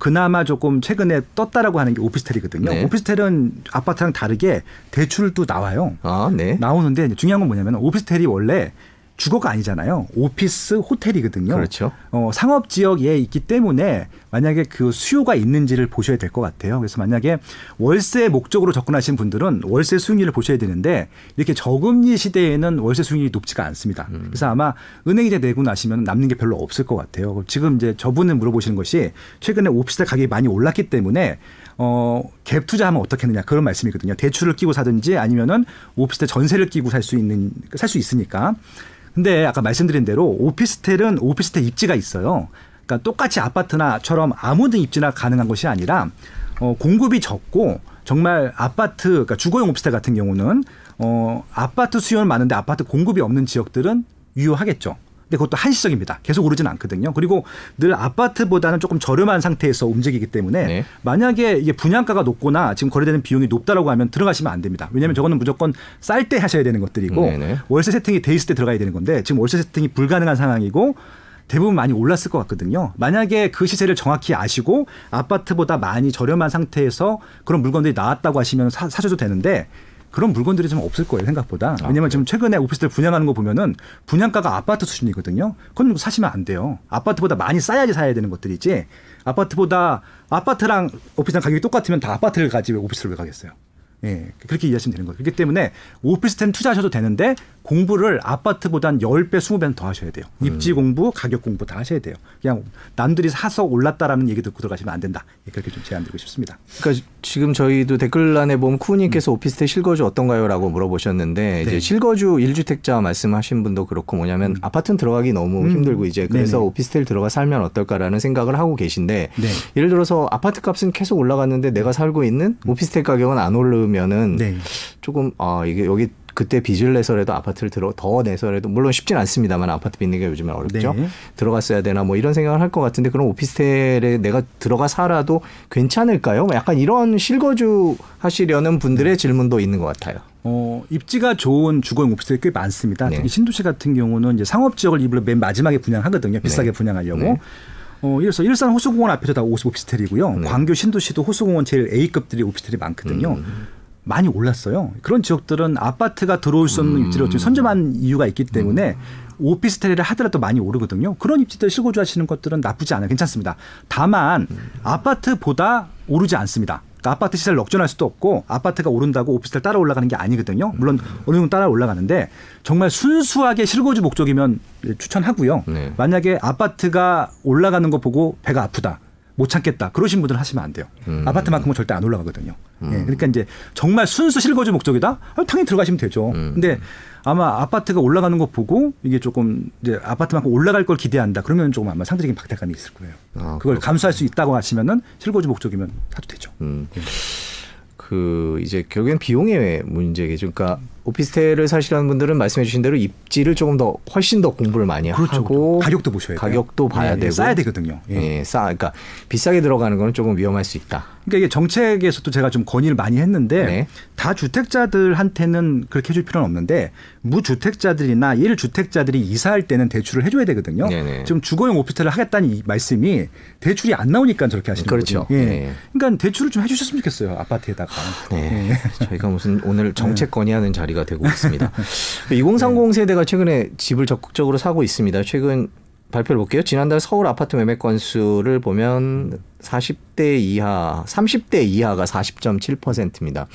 그나마 조금 최근에 떴다라고 하는 게 오피스텔이거든요. 네. 오피스텔은 아파트랑 다르게 대출도 나와요. 아, 네. 나오는데 중요한 건 뭐냐면 오피스텔이 원래 주거가 아니잖아요. 오피스 호텔이거든요. 그렇죠. 상업지역에 있기 때문에 만약에 그 수요가 있는지를 보셔야 될 것 같아요. 그래서 만약에 월세 목적으로 접근하신 분들은 월세 수익률을 보셔야 되는데 이렇게 저금리 시대에는 월세 수익률이 높지가 않습니다. 그래서 아마 은행이자 내고 나시면 남는 게 별로 없을 것 같아요. 지금 이제 저분은 물어보시는 것이 최근에 오피스텔 가격이 많이 올랐기 때문에 갭 투자하면 어떻게 하느냐 그런 말씀이거든요. 대출을 끼고 사든지 아니면은 오피스텔 전세를 끼고 살 수 있으니까. 근데 아까 말씀드린 대로 오피스텔은 오피스텔 입지가 있어요. 그러니까 똑같이 아파트나처럼 아무든 입지나 가능한 것이 아니라 공급이 적고 정말 아파트 그러니까 주거용 오피스텔 같은 경우는 아파트 수요는 많은데 아파트 공급이 없는 지역들은 유효하겠죠. 근데 그것도 한시적입니다. 계속 오르진 않거든요. 그리고 늘 아파트보다는 조금 저렴한 상태에서 움직이기 때문에 네. 만약에 이게 분양가가 높거나 지금 거래되는 비용이 높다라고 하면 들어가시면 안 됩니다. 왜냐하면 저거는 무조건 쌀 때 하셔야 되는 것들이고 네네. 월세 세팅이 돼 있을 때 들어가야 되는 건데 지금 월세 세팅이 불가능한 상황이고 대부분 많이 올랐을 것 같거든요. 만약에 그 시세를 정확히 아시고 아파트보다 많이 저렴한 상태에서 그런 물건들이 나왔다고 하시면 사셔도 되는데 그런 물건들이 좀 없을 거예요. 생각보다. 왜냐하면 지금 최근에 오피스텔 분양하는 거 보면은 분양가가 아파트 수준이거든요. 그건 사시면 안 돼요. 아파트보다 많이 싸야지 사야 되는 것들이지 아파트랑 오피스텔 가격이 똑같으면 다 아파트를 가지 왜 오피스텔을 왜 가겠어요. 예, 그렇게 이해하시면 되는 거죠. 그렇기 때문에 오피스텔 투자하셔도 되는데 공부를 아파트보단 10배, 20배는 더 하셔야 돼요. 입지 공부, 가격 공부 다 하셔야 돼요. 그냥 남들이 사서 올랐다라는 얘기 듣고 들어가시면 안 된다. 예, 그렇게 좀 제안드리고 싶습니다. 그러니까 지금 저희도 댓글란에 보면 쿠우님께서 오피스텔 실거주 어떤가요? 라고 물어보셨는데 네. 이제 실거주 1주택자 말씀하신 분도 그렇고 뭐냐면 아파트는 들어가기 너무 힘들고 이제 그래서 네네. 오피스텔 들어가 살면 어떨까라는 생각을 하고 계신데 네. 예를 들어서 아파트 값은 계속 올라갔는데 내가 살고 있는 오피스텔 가격은 안 오르면은 네. 조금 이게 여기 그때 빚을 내서라도 아파트를 더 내서라도, 물론 쉽진 않습니다만 아파트 빚는 게 요즘엔 어렵죠. 네. 들어갔어야 되나 뭐 이런 생각을 할 것 같은데, 그럼 오피스텔에 내가 들어가 살아도 괜찮을까요? 약간 이런 실거주 하시려는 분들의 질문도 있는 것 같아요. 입지가 좋은 주거용 오피스텔이 꽤 많습니다. 네. 특히 신도시 같은 경우는 이제 상업지역을 일부러 맨 마지막에 분양하거든요. 비싸게 네. 분양하려고. 네. 일산 호수공원 앞에서 다 오피스텔이고요. 네. 광교 신도시도 호수공원 제일 A급들이 오피스텔이 많거든요. 많이 올랐어요. 그런 지역들은 아파트가 들어올 수 없는 입지를 어떻게 선점한 이유가 있기 때문에 오피스텔을 하더라도 많이 오르거든요. 그런 입지들 실거주 하시는 것들은 나쁘지 않아요. 괜찮습니다. 다만 아파트보다 오르지 않습니다. 그러니까 아파트 시세를 역전할 수도 없고 아파트가 오른다고 오피스텔 따라 올라가는 게 아니거든요. 물론 어느 정도 따라 올라가는데 정말 순수하게 실거주 목적이면 추천하고요. 네. 만약에 아파트가 올라가는 거 보고 배가 아프다, 못 참겠다, 그러신 분들은 하시면 안 돼요. 아파트만큼은 절대 안 올라가거든요. 예, 그러니까 이제 정말 순수 실거주 목적이다? 당연히 들어가시면 되죠. 근데 아마 아파트가 올라가는 거 보고 이게 조금 이제 아파트만큼 올라갈 걸 기대한다, 그러면 조금 아마 상대적인 박탈감이 있을 거예요. 아, 그걸 감수할 수 있다고 하시면은 실거주 목적이면 사도 되죠. 예. 그 이제 결국엔 비용의 문제겠죠. 그러니까 오피스텔을 사시라는 분들은 말씀해 주신 대로 입지를 조금 더 훨씬 더 공부를 많이 그렇죠. 하고 가격도 보셔야 돼요. 가격도 봐야 되고 싸야 되거든요. 예, 그러니까 비싸게 들어가는 거는 조금 위험할 수 있다. 그러니까 이게 정책에서도 제가 좀 건의를 많이 했는데 네. 다주택자들한테는 그렇게 해줄 필요는 없는데 무주택자들이나 1주택자들이 이사할 때는 대출을 해줘야 되거든요. 네네. 지금 주거용 오피스텔을 하겠다는 이 말씀이 대출이 안 나오니까 저렇게 하시는 그렇죠. 거죠. 예. 네. 그러니까 대출을 좀 해주셨으면 좋겠어요. 아파트에다가. 네. 네. 저희가 무슨 오늘 정책 건의하는 자리가 되고 있습니다. 2030 세대가 최근에 집을 적극적으로 사고 있습니다. 최근 발표를 볼게요. 지난달 서울 아파트 매매 건수를 보면 30대 이하가 40.7%입니다.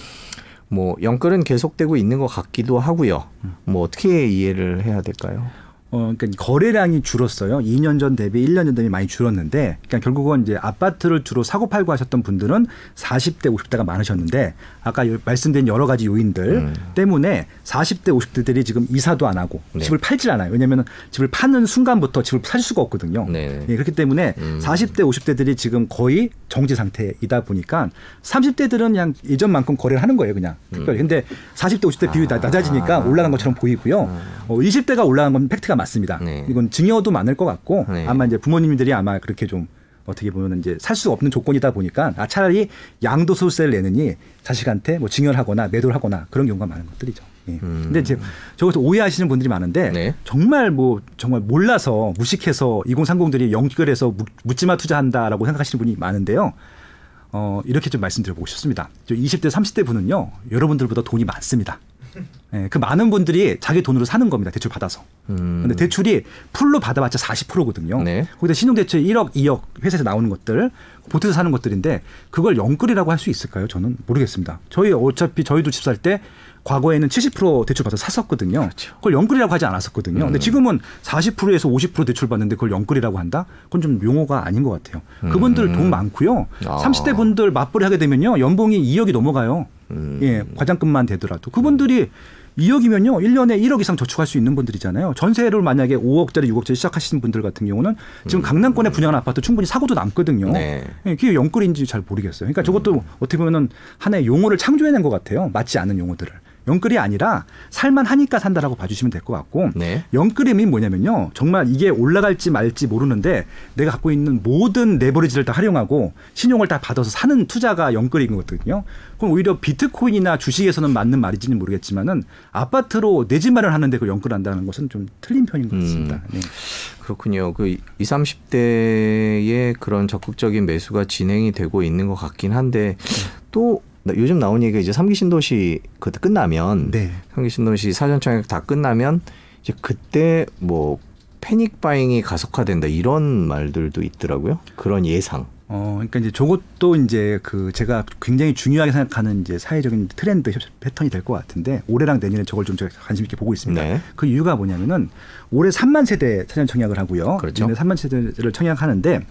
뭐 영끌은 계속되고 있는 것 같기도 하고요. 뭐 어떻게 이해를 해야 될까요? 그러니까 거래량이 줄었어요. 2년 전 대비 1년 전 대비 많이 줄었는데, 그러니까 결국은 이제 아파트를 주로 사고 팔고 하셨던 분들은 40대 50대가 많으셨는데, 아까 말씀드린 여러 가지 요인들 때문에 40대 50대들이 지금 이사도 안 하고 네. 집을 팔질 않아요. 왜냐하면 집을 파는 순간부터 집을 살 수가 없거든요. 네. 예, 그렇기 때문에 40대 50대들이 지금 거의 정지 상태이다 보니까 30대들은 그냥 예전만큼 거래를 하는 거예요, 그냥 특별히. 근데 40대 50대 비율이 낮아지니까 올라간 것처럼 보이고요. 20대가 올라간 건 팩트가 맞습니다. 네. 이건 증여도 많을 것 같고 네. 아마 이제 부모님들이 아마 그렇게 좀 어떻게 보면 이제 살 수 없는 조건이다 보니까 차라리 양도소득세를 내느니 자식한테 뭐 증여를 하거나 매도를 하거나 그런 경우가 많은 것들이죠. 예. 근데 이제 저것도 오해하시는 분들이 많은데 네. 정말 몰라서 무식해서 2030들이 영끌해서 묻지마 투자한다라고 생각하시는 분이 많은데요. 이렇게 좀 말씀드려보고 싶습니다. 20대 30대 분은요 여러분들보다 돈이 많습니다. 예, 그 많은 분들이 자기 돈으로 사는 겁니다. 대출 받아서. 근데 대출이 풀로 받아봤자 40%거든요. 네. 거기다 신용대출 1억, 2억 회사에서 나오는 것들 보태서 사는 것들인데 그걸 영끌이라고 할 수 있을까요? 저는 모르겠습니다. 저희도 집 살 때 과거에는 70% 대출 받아서 샀었거든요. 그렇죠. 그걸 영끌이라고 하지 않았었거든요. 근데 지금은 40%에서 50% 대출 받는데 그걸 영끌이라고 한다? 그건 좀 용어가 아닌 것 같아요. 그분들 돈 많고요. 30대 분들 맞벌이 하게 되면요 연봉이 2억이 넘어가요. 예, 과장급만 되더라도 그분들이 2억이면요 1년에 1억 이상 저축할 수 있는 분들이잖아요. 전세를 만약에 5억짜리 6억짜리 시작하시는 분들 같은 경우는 지금 강남권에 분양한 아파트 충분히 사고도 남거든요. 네. 예, 그게 영끌인지 잘 모르겠어요. 그러니까 저것도 어떻게 보면은 하나의 용어를 창조해낸 것 같아요. 맞지 않은 용어들을. 영끌이 아니라 살만하니까 산다라고 봐주시면 될 것 같고 네. 영끌의 의미는 뭐냐면요. 정말 이게 올라갈지 말지 모르는데 내가 갖고 있는 모든 레버리지를 다 활용하고 신용을 다 받아서 사는 투자가 영끌인 거거든요. 그럼 오히려 비트코인이나 주식에서는 맞는 말인지는 모르겠지만은 아파트로 내 집 마련하는데 그걸 영끌한다는 것은 좀 틀린 편인 것 같습니다. 네. 그렇군요. 그 20, 30대의 그런 적극적인 매수가 진행이 되고 있는 것 같긴 한데 또 요즘 나온 얘기가 이제 3기 신도시 그때 끝나면 네. 3기 신도시 사전 청약 다 끝나면 이제 그때 뭐 패닉 바잉이 가속화된다 이런 말들도 있더라고요. 그런 예상. 그러니까 이제 저것도 이제 그 제가 굉장히 중요하게 생각하는 이제 사회적인 트렌드 패턴이 될 것 같은데 올해랑 내년에 저걸 좀 제가 관심 있게 보고 있습니다. 네. 그 이유가 뭐냐면은 올해 3만 세대 사전 청약을 하고요. 그렇죠. 3만 세대를 청약하는데.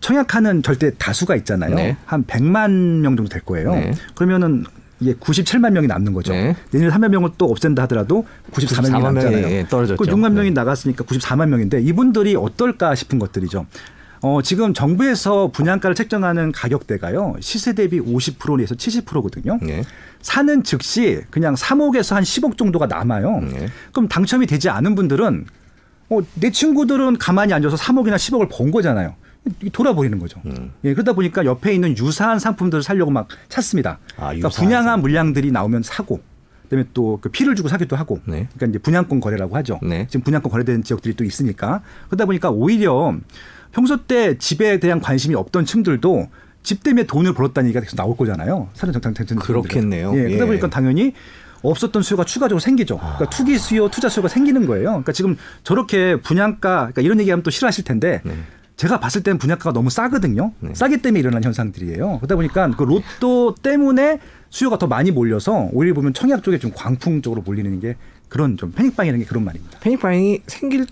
청약하는 절대 다수가 있잖아요. 네. 한 100만 명 정도 될 거예요. 네. 그러면은 이게 97만 명이 남는 거죠. 네. 내년에 3만 명을 또 없앤다 하더라도 94만 명이 남잖아요. 예, 떨어졌죠. 그 6만 명이 나갔으니까 94만 명인데 이분들이 어떨까 싶은 것들이죠. 지금 정부에서 분양가를 책정하는 가격대가요. 시세 대비 50% 내에서 70%거든요. 네. 사는 즉시 그냥 3억에서 한 10억 정도가 남아요. 네. 그럼 당첨이 되지 않은 분들은 내 친구들은 가만히 앉아서 3억이나 10억을 번 거잖아요. 돌아버리는 거죠. 예, 그러다 보니까 옆에 있는 유사한 상품들을 사려고 막 찾습니다. 아, 그러니까 분양한 상품. 물량들이 나오면 사고. 그다음에 또 그 피를 주고 사기도 하고. 네. 그러니까 이제 분양권 거래라고 하죠. 네. 지금 분양권 거래되는 지역들이 또 있으니까. 그러다 보니까 오히려 평소 때 집에 대한 관심이 없던 층들도 집 때문에 돈을 벌었다는 얘기가 계속 나올 거잖아요. 사는 정당적인 그렇겠네요. 예, 그러다 보니까 당연히 없었던 수요가 추가적으로 생기죠. 그러니까 투기 수요, 투자 수요가 생기는 거예요. 그러니까 지금 저렇게 분양가, 그러니까 이런 얘기하면 또 싫어하실 텐데. 네. 제가 봤을 때는 분양가가 너무 싸거든요. 네. 싸기 때문에 일어난 현상들이에요. 그러다 보니까 그 로또 때문에 수요가 더 많이 몰려서 오히려 보면 청약 쪽에 좀 광풍 쪽으로 몰리는 게 그런 좀 패닉 바잉이라는 게 그런 말입니다. 패닉 바잉이 생길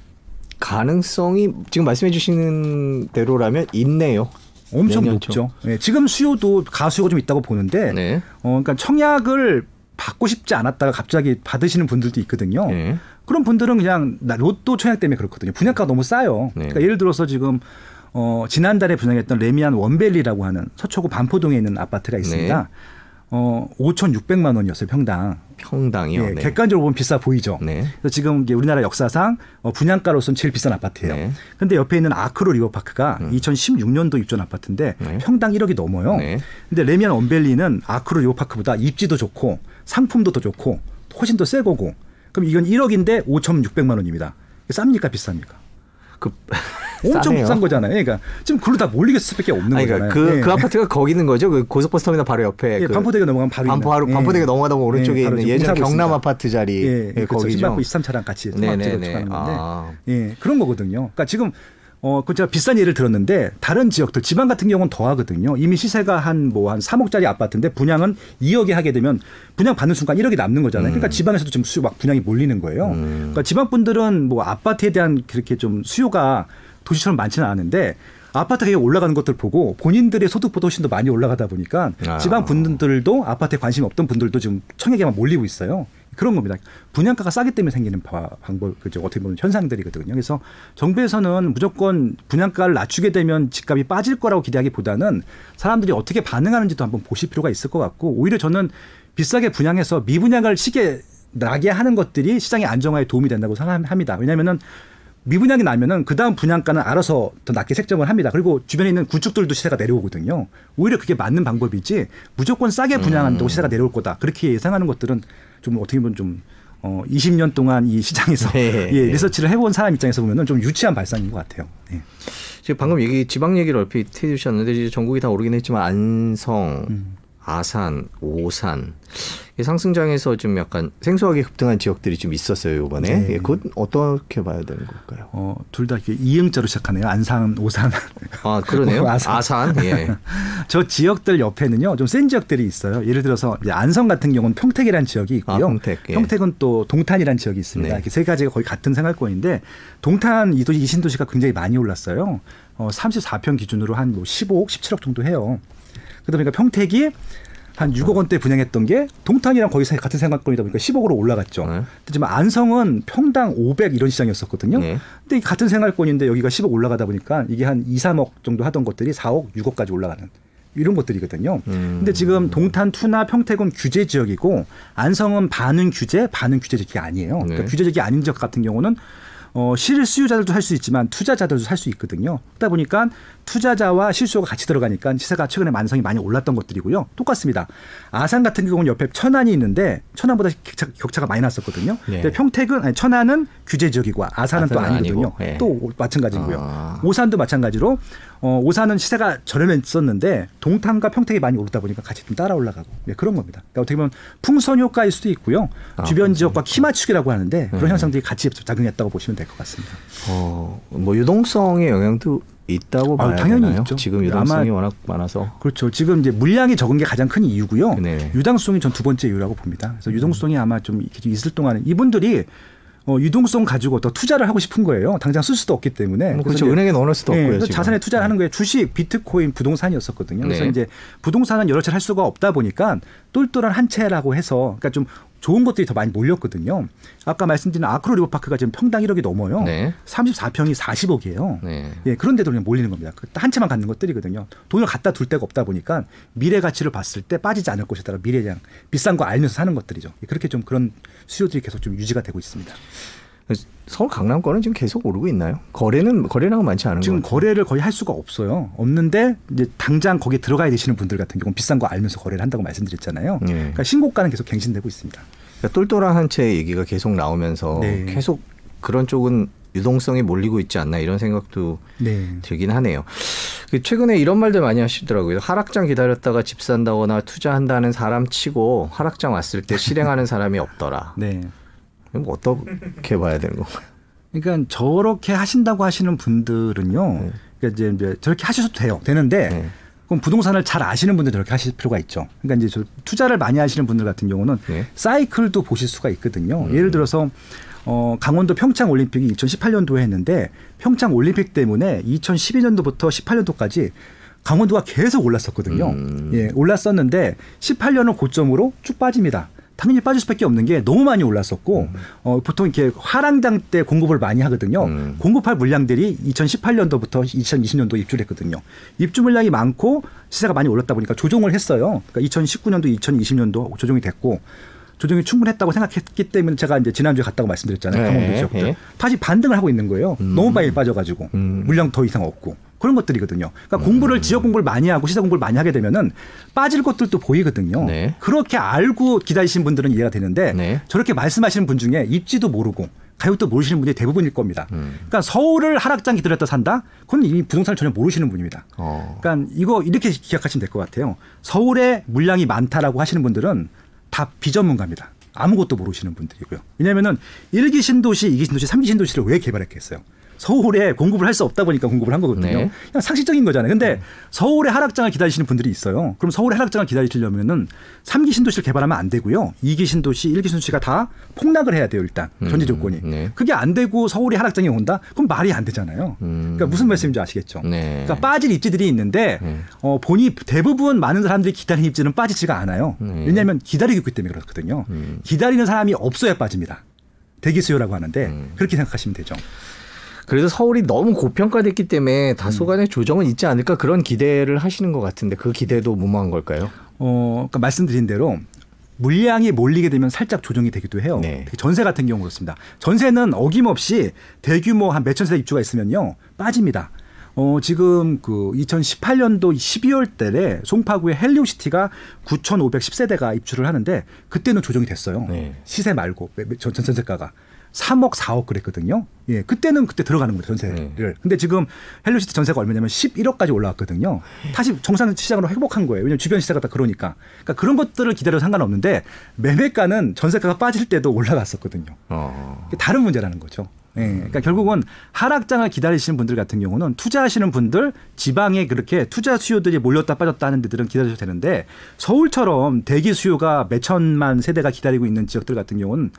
가능성이 지금 말씀해 주시는 대로라면 있네요. 엄청 높죠. 네, 지금 수요도 가수요가 좀 있다고 보는데 네. 그러니까 청약을 받고 싶지 않았다가 갑자기 받으시는 분들도 있거든요. 네. 그런 분들은 그냥 로또 청약 때문에 그렇거든요. 분양가가 너무 싸요. 네. 그러니까 예를 들어서 지금 지난달에 분양했던 레미안 원밸리라고 하는 서초구 반포동에 있는 아파트가 있습니다. 네. 5,600만 원이었어요. 평당이요. 네, 네. 객관적으로 보면 비싸 보이죠. 네. 그래서 지금 이게 우리나라 역사상 분양가로서는 제일 비싼 아파트예요. 네. 그런데 옆에 있는 아크로 리버파크가 2016년도 입주한 아파트인데 네. 평당 1억이 넘어요. 네. 근데 레미안 원밸리는 아크로 리버파크보다 입지도 좋고 상품도 더 좋고 훨씬 더 새 거고. 그럼 이건 1억인데 5,600만 원입니다. 쌉니까 비쌉니까? 엄청 싸네요. 비싼 거잖아요. 그러니까 지금 그걸로 다 몰리게 쓸 수밖에 없는 거잖아요. 그, 예. 그 아파트가 거기 있는 거죠? 그 고속버스 터미널 바로 옆에. 예, 그 반포대교 넘어가면 바로 있는. 반포대교 넘어가다 보면 오른쪽에 있는 예전 경남 있습니다. 아파트 자리. 예, 예, 거기죠. 18고 23차랑 같이 통합지로 들어가는 건데. 예, 그런 거거든요. 그러니까 지금 그 제가 비싼 예를 들었는데 다른 지역들 지방 같은 경우는 더 하거든요. 이미 시세가 한 3억짜리 아파트인데 분양은 2억에 하게 되면 분양 받는 순간 1억이 남는 거잖아요. 그러니까 지방에서도 지금 수요 막 분양이 몰리는 거예요. 그러니까 지방 분들은 뭐 아파트에 대한 그렇게 좀 수요가 도시처럼 많지는 않은데 아파트 가격이 올라가는 것들 보고 본인들의 소득보다 훨씬 더 많이 올라가다 보니까 지방 분들도 아파트에 관심 없던 분들도 지금 청약에만 몰리고 있어요. 그런 겁니다. 분양가가 싸기 때문에 생기는 방법, 그죠? 어떻게 보면 현상들이거든요. 그래서 정부에서는 무조건 분양가를 낮추게 되면 집값이 빠질 거라고 기대하기보다는 사람들이 어떻게 반응하는지도 한번 보실 필요가 있을 것 같고 오히려 저는 비싸게 분양해서 미분양을 시계 나게 하는 것들이 시장의 안정화에 도움이 된다고 생각합니다. 왜냐하면은 미분양이 나면은 그 다음 분양가는 알아서 더 낮게 책정을 합니다. 그리고 주변에 있는 구축들도 시세가 내려오거든요. 오히려 그게 맞는 방법이지 무조건 싸게 분양한다고 시세가 내려올 거다. 그렇게 예상하는 것들은 좀 어떻게 보면 좀 20년 동안 이 시장에서 리서치를 해본 사람 입장에서 보면은 좀 유치한 발상인 것 같아요. 네. 지금 방금 지방 얘기를 얼핏 해주셨는데 이제 전국이 다 오르긴 했지만 안성, 아산, 오산 상승장에서 좀 약간 생소하게 급등한 지역들이 좀 있었어요 이번에. 네. 예, 그건 어떻게 봐야 되는 걸까요? 둘 다 이렇게 이응자로 시작하네요. 안산, 오산. 아 그러네요. 아산. 예. 저 지역들 옆에는요 좀 센 지역들이 있어요. 예를 들어서 안성 같은 경우는 평택이라는 지역이 있고요. 예. 평택은 또 동탄이라는 지역이 있습니다. 네. 이렇게 세 가지가 거의 같은 생활권인데 동탄 이 신도시가 굉장히 많이 올랐어요. 34평 기준으로 한 뭐 15억, 17억 정도 해요. 그러다 보니까 평택이 한 6억 원대 분양했던 게 동탄이랑 거의 같은 생활권이다 보니까 10억으로 올라갔죠. 네. 하지만 안성은 평당 500 이런 시장이었었거든요. 네. 근데 같은 생활권인데 여기가 10억 올라가다 보니까 이게 한 2, 3억 정도 하던 것들이 4억, 6억까지 올라가는 이런 것들이거든요. 근데 지금 동탄2나 평택은 규제 지역이고 안성은 반은 규제, 반은 규제 지역이 아니에요. 네. 그러니까 규제 지역이 아닌 지역 같은 경우는 실수요자들도 살 수 있지만 투자자들도 살 수 있거든요. 그러다 보니까 투자자와 실수요가 같이 들어가니까 시세가 최근에 만성이 많이 올랐던 것들이고요. 똑같습니다. 아산 같은 경우는 옆에 천안이 있는데 천안보다 격차가 많이 났었거든요. 네. 근데 천안은 규제 지역이고 아산은 또 아니거든요. 네. 또 마찬가지고요. 오산도 마찬가지로 오산은 시세가 저렴했었는데 동탄과 평택이 많이 오르다 보니까 같이 좀 따라 올라가고 네, 그런 겁니다. 그러니까 어떻게 보면 풍선 효과일 수도 있고요. 주변 지역과 키 맞추기라고 하는데 그런 현상들이 같이 작용했다고 보시면 될 것 같습니다. 뭐 유동성의 영향도 있다고 봐야 당연히 되나요? 있죠. 지금 유동성이 워낙 많아서. 그렇죠. 지금 이제 물량이 적은 게 가장 큰 이유고요. 네. 유동성이 전 두 번째 이유라고 봅니다. 그래서 유동성이 아마 좀 있을 동안은 이분들이 유동성 가지고 더 투자를 하고 싶은 거예요. 당장 쓸 수도 없기 때문에. 그렇죠. 은행에 넣을 수도 없고요. 그래서 자산에 투자를 하는 거예요. 주식, 비트코인, 부동산이었었거든요. 그래서 이제 부동산은 여러 채를 할 수가 없다 보니까 똘똘한 한 채라고 해서 그러니까 좀 좋은 것들이 더 많이 몰렸거든요. 아까 말씀드린 아크로 리버파크가 지금 평당 1억이 넘어요. 네. 34평이 40억이에요. 네. 예, 그런데도 그냥 몰리는 겁니다. 한 채만 갖는 것들이거든요. 돈을 갖다 둘 데가 없다 보니까 미래 가치를 봤을 때 빠지지 않을 것이다. 미래에 대한 비싼 거 알면서 사는 것들이죠. 그렇게 좀 그런 수요들이 계속 좀 유지가 되고 있습니다. 서울 강남권은 지금 계속 오르고 있나요? 거래량은 많지 않은 거예요. 지금 거래를 거의 할 수가 없어요. 없는데 이제 당장 거기에 들어가야 되시는 분들 같은 경우는 비싼 거 알면서 거래를 한다고 말씀드렸잖아요. 네. 그러니까 신고가는 계속 갱신되고 있습니다. 그러니까 똘똘한 채 얘기가 계속 나오면서 네. 계속 그런 쪽은 유동성이 몰리고 있지 않나 이런 생각도 네. 들긴 하네요. 최근에 이런 말들 많이 하시더라고요. 하락장 기다렸다가 집 산다거나 투자한다는 사람 치고 하락장 왔을 때 실행하는 사람이 없더라. 네. 그럼 어떻게 봐야 되는 건가요? 그러니까 저렇게 하신다고 하시는 분들은요. 네. 그러니까 이제 저렇게 하셔도 돼요. 되는데 네. 그럼 부동산을 잘 아시는 분들 저렇게 하실 필요가 있죠. 그러니까 이제 투자를 많이 하시는 분들 같은 경우는 네. 사이클도 보실 수가 있거든요. 예를 들어서 강원도 평창올림픽이 2018년도에 했는데 평창올림픽 때문에 2012년도부터 18년도까지 강원도가 계속 올랐었거든요. 예, 올랐었는데 18년을 고점으로 쭉 빠집니다. 당연히 빠질 수밖에 없는 게 너무 많이 올랐었고 보통 이렇게 화랑장 때 공급을 많이 하거든요. 공급할 물량들이 2018년도부터 2020년도 입주를 했거든요. 입주 물량이 많고 시세가 많이 올랐다 보니까 조정을 했어요. 그러니까 2019년도, 2020년도 조정이 됐고 조정이 충분했다고 생각했기 때문에 제가 이제 지난주에 갔다고 말씀드렸잖아요. 강원도 지역들. 다시 반등을 하고 있는 거예요. 너무 많이 빠져가지고 물량 더 이상 없고. 그런 것들이거든요. 그러니까 공부를 지역 공부를 많이 하고 시세 공부를 많이 하게 되면은 빠질 것들도 보이거든요. 네. 그렇게 알고 기다리신 분들은 이해가 되는데 네. 저렇게 말씀하시는 분 중에 입지도 모르고 가격도 모르시는 분이 대부분일 겁니다. 그러니까 서울을 하락장 기다렸다 산다? 그건 이미 부동산을 전혀 모르시는 분입니다. 그러니까 이거 이렇게 기억하시면 될 것 같아요. 서울에 물량이 많다라고 하시는 분들은 다 비전문가입니다. 아무것도 모르시는 분들이고요. 왜냐하면은 1기 신도시, 2기 신도시, 3기 신도시를 왜 개발했겠어요? 서울에 공급을 할 수 없다 보니까 공급을 한 거거든요. 네. 그냥 상식적인 거잖아요. 근데 서울의 하락장을 기다리시는 분들이 있어요. 그럼 서울의 하락장을 기다리시려면은 3기 신도시를 개발하면 안 되고요. 2기 신도시, 1기 신도시가 다 폭락을 해야 돼요. 일단 전제 조건이. 네. 그게 안 되고 서울의 하락장이 온다? 그럼 말이 안 되잖아요. 그러니까 무슨 말씀인지 아시겠죠. 네. 그러니까 빠질 입지들이 있는데 본이 대부분 많은 사람들이 기다리는 입지는 빠지지가 않아요. 왜냐하면 기다리고 있기 때문에 그렇거든요. 기다리는 사람이 없어야 빠집니다. 대기 수요라고 하는데 그렇게 생각하시면 되죠. 그래서 서울이 너무 고평가됐기 때문에 다소간의 조정은 있지 않을까 그런 기대를 하시는 것 같은데 그 기대도 무모한 걸까요? 그러니까 말씀드린 대로 물량이 몰리게 되면 살짝 조정이 되기도 해요. 네. 전세 같은 경우 그렇습니다. 전세는 어김없이 대규모 한 몇천 세대 입주가 있으면요 빠집니다. 지금 그 2018년도 12월 달에 송파구의 헬리오시티가 9,510세대가 입주를 하는데 그때는 조정이 됐어요. 네. 시세 말고 전세가가. 3억, 4억 그랬거든요. 예, 그때는 그때 들어가는 거예요, 전세를. 네. 근데 지금 헬로시티 전세가 얼마냐면 11억까지 올라왔거든요. 다시 정상 시장으로 회복한 거예요. 왜냐면 주변 시세가 다 그러니까. 그러니까 그런 것들을 기다려도 상관없는데 매매가는 전세가가 빠질 때도 올라갔었거든요. 다른 문제라는 거죠. 예, 그러니까 결국은 하락장을 기다리시는 분들 같은 경우는 투자하시는 분들 지방에 그렇게 투자 수요들이 몰렸다 빠졌다 하는 데들은 기다려도 되는데 서울처럼 대기 수요가 몇 천만 세대가 기다리고 있는 지역들 같은 경우는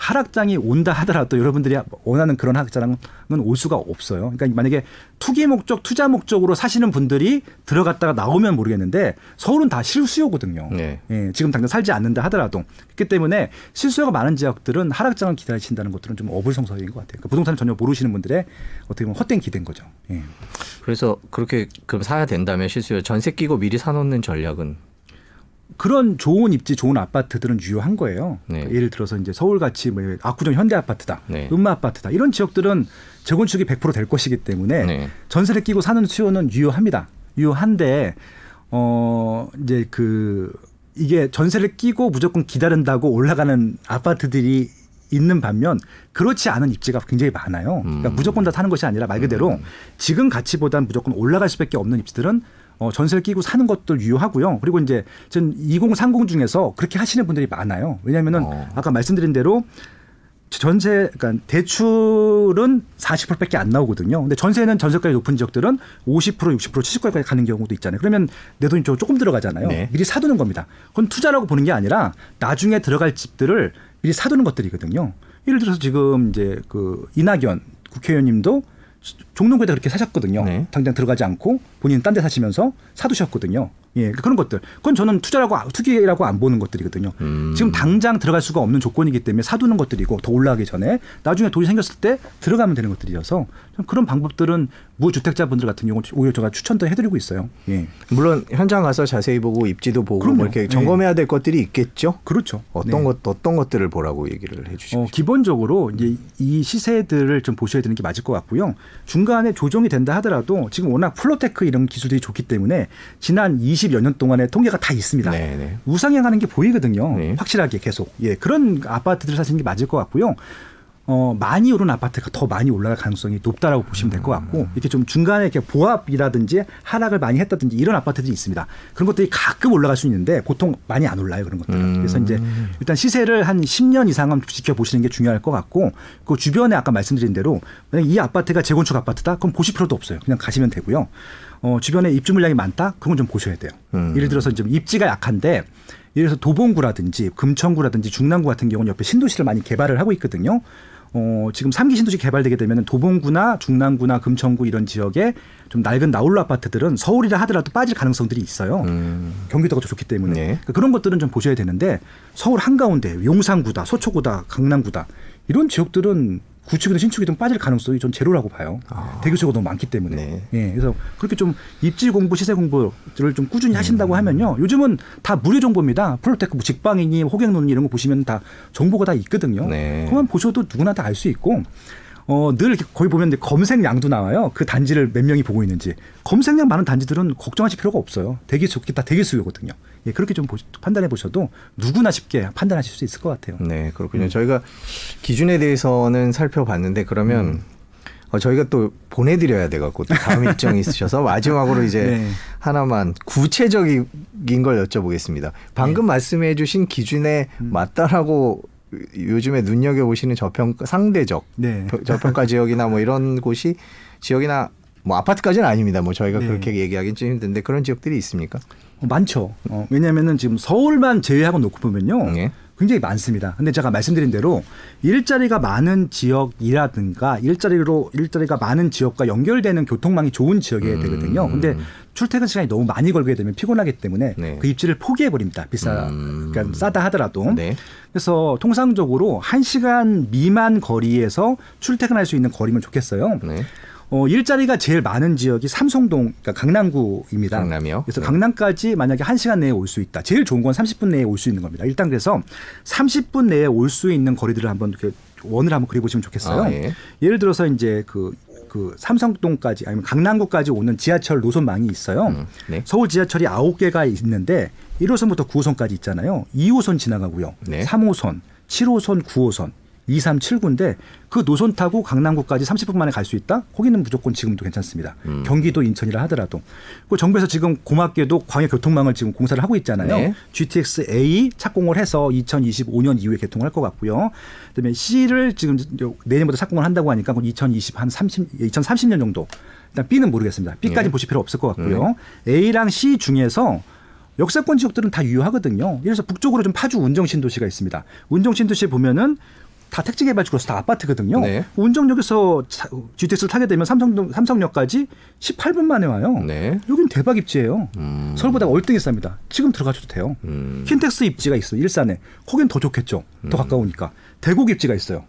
하락장이 온다 하더라도 여러분들이 원하는 그런 하락장은 올 수가 없어요. 그러니까 만약에 투기 목적, 투자 목적으로 사시는 분들이 들어갔다가 나오면 모르겠는데 서울은 다 실수요거든요. 네. 예, 지금 당장 살지 않는다 하더라도. 그렇기 때문에 실수요가 많은 지역들은 하락장을 기다리신다는 것들은 좀 어불성설인 것 같아요. 그러니까 부동산을 전혀 모르시는 분들의 어떻게 보면 헛된 기대인 거죠. 예. 그래서 그렇게 그럼 사야 된다면 실수요 전세 끼고 미리 사놓는 전략은? 그런 좋은 입지, 좋은 아파트들은 유효한 거예요. 네. 그러니까 예를 들어서 이제 서울같이 뭐 압구정 현대아파트다, 네. 음마아파트다 이런 지역들은 재건축이 100% 될 것이기 때문에 네. 전세를 끼고 사는 수요는 유효합니다. 유효한데 이제 그 이게 전세를 끼고 무조건 기다린다고 올라가는 아파트들이 있는 반면 그렇지 않은 입지가 굉장히 많아요. 그러니까 무조건 다 사는 것이 아니라 말 그대로 지금 가치보다는 무조건 올라갈 수밖에 없는 입지들은 전세를 끼고 사는 것들 유효하고요. 그리고 이제 전 2030 중에서 그렇게 하시는 분들이 많아요. 왜냐하면은 아까 말씀드린 대로 전세, 그러니까 대출은 40%밖에 안 나오거든요. 근데 전세는 전세가율이 높은 지역들은 50%, 60%, 70%까지 가는 경우도 있잖아요. 그러면 내 돈이 조금 들어가잖아요. 네. 미리 사두는 겁니다. 그건 투자라고 보는 게 아니라 나중에 들어갈 집들을 미리 사두는 것들이거든요. 예를 들어서 지금 이제 그 이낙연 국회의원님도 종로구에다 그렇게 사셨거든요. 네. 당장 들어가지 않고 본인은 딴 데 사시면서 사두셨거든요. 예, 그런 것들. 그건 저는 투기라고 안 보는 것들이거든요. 지금 당장 들어갈 수가 없는 조건이기 때문에 사두는 것들이고 더 올라가기 전에 나중에 돈이 생겼을 때 들어가면 되는 것들이어서 그런 방법들은 무주택자분들 같은 경우는 오히려 제가 추천도 해드리고 있어요. 예. 물론 현장 가서 자세히 보고 입지도 보고 뭐 이렇게 점검해야 될 것들이 있겠죠. 그렇죠. 어떤 것, 어떤 것들을 보라고 얘기를 해주시죠. 기본적으로 이제 이 시세들을 좀 보셔야 되는 게 맞을 것 같고요. 중간에 조정이 된다 하더라도 지금 워낙 플로테크 이런 기술들이 좋기 때문에 지난 20여 년 동안의 통계가 다 있습니다. 네네. 우상향하는 게 보이거든요. 네. 확실하게 계속. 예, 그런 아파트들을 사시는 게 맞을 것 같고요. 많이 오른 아파트가 더 많이 올라갈 가능성이 높다라고 보시면 될 것 같고, 이렇게 좀 중간에 이렇게 보합이라든지 하락을 많이 했다든지 이런 아파트들이 있습니다. 그런 것들이 가끔 올라갈 수 있는데 보통 많이 안 올라요, 그런 것들은. 그래서 이제 일단 시세를 한 10년 이상은 지켜보시는 게 중요할 것 같고, 그 주변에 아까 말씀드린 대로 만약 이 아파트가 재건축 아파트다, 그럼 보실 필요도 없어요. 그냥 가시면 되고요. 주변에 입주 물량이 많다, 그건 좀 보셔야 돼요. 예를 들어서 좀 입지가 약한데. 예를 들어서 도봉구라든지 금천구라든지 중랑구 같은 경우는 옆에 신도시를 많이 개발을 하고 있거든요. 지금 3기 신도시 개발되게 되면 도봉구나 중랑구나 금천구 이런 지역에 좀 낡은 나홀로 아파트들은 서울이라 하더라도 빠질 가능성들이 있어요. 경기도가 좋기 때문에. 네. 그러니까 그런 것들은 좀 보셔야 되는데 서울 한가운데 용산구다, 서초구다, 강남구다 이런 지역들은 구축이든 신축이든 빠질 가능성이 전 제로라고 봐요. 대기수요가 너무 많기 때문에. 네. 예, 그래서 그렇게 좀 입지 공부, 시세 공부를 좀 꾸준히 하신다고 하면요. 요즘은 다 무료 정보입니다. 플로테크 직방이니 호갱론이 이런 거 보시면 다 정보가 다 있거든요. 네. 그만 보셔도 누구나 다 알 수 있고. 늘 이렇게 거기 보면 검색량도 나와요. 그 단지를 몇 명이 보고 있는지. 검색량 많은 단지들은 걱정하실 필요가 없어요. 대기수, 다 대기수요거든요. 예, 그렇게 좀 판단해 보셔도 누구나 쉽게 판단하실 수 있을 것 같아요. 네, 그렇군요. 저희가 기준에 대해서는 살펴봤는데 그러면 저희가 또 보내드려야 돼갖고 또 다음 일정이 있으셔서 마지막으로 이제 네. 하나만 구체적인 걸 여쭤보겠습니다. 방금 네. 말씀해 주신 기준에 맞다라고 요즘에 눈여겨보시는 저평가 상대적 네. 저평가 지역이나 뭐 이런 곳이 지역이나 뭐 아파트까지는 아닙니다. 뭐 저희가 네. 그렇게 얘기하기는 좀 힘든데 그런 지역들이 있습니까? 많죠. 왜냐하면은 지금 서울만 제외하고 놓고 보면요. 네. 굉장히 많습니다. 근데 제가 말씀드린 대로 일자리가 많은 지역이라든가 일자리가 많은 지역과 연결되는 교통망이 좋은 지역에 되거든요. 근데 출퇴근 시간이 너무 많이 걸게 되면 피곤하기 때문에 네. 그 입지를 포기해 버립니다. 그러니까 싸다 하더라도. 네. 그래서 통상적으로 1시간 미만 거리에서 출퇴근할 수 있는 거리면 좋겠어요. 네. 일자리가 제일 많은 지역이 삼성동, 그러니까 강남구입니다. 강남이요? 그래서 네. 강남까지 만약에 1시간 내에 올 수 있다. 제일 좋은 건 30분 내에 올 수 있는 겁니다. 일단 그래서 30분 내에 올 수 있는 거리들을 한번 이렇게 원을 한번 그려보시면 좋겠어요. 아, 예. 예를 들어서 이제 그 삼성동까지 아니면 강남구까지 오는 지하철 노선망이 있어요. 네. 서울 지하철이 9개가 있는데 1호선부터 9호선까지 있잖아요. 2호선 지나가고요. 네. 3호선, 7호선, 9호선. 2, 3, 7구인데 그 노선 타고 강남구까지 30분 만에 갈 수 있다? 거기는 무조건 지금도 괜찮습니다. 경기도 인천이라 하더라도. 그 정부에서 지금 고맙게도 광역교통망을 지금 공사를 하고 있잖아요. 네. GTX A 착공을 해서 2025년 이후에 개통할 것 같고요. 그다음에 C를 지금 내년부터 착공을 한다고 하니까 2030년 정도. 일단 B는 모르겠습니다. B까지는 네. 보실 필요 없을 것 같고요. A랑 C 중에서 역세권 지역들은 다 유효하거든요. 예를 들어서 북쪽으로 좀 파주 운정신도시가 있습니다. 운정신도시에 보면은 다 택지 개발지구로서 다 아파트거든요. 네. 운정역에서 GTX를 타게 되면 삼성역까지 18분 만에 와요. 네. 여긴 대박 입지예요. 서울보다 월등히 쌉니다. 지금 들어가셔도 돼요. 킨텍스 입지가 있어요. 일산에. 거긴 더 좋겠죠. 더 가까우니까. 대곡 입지가 있어요.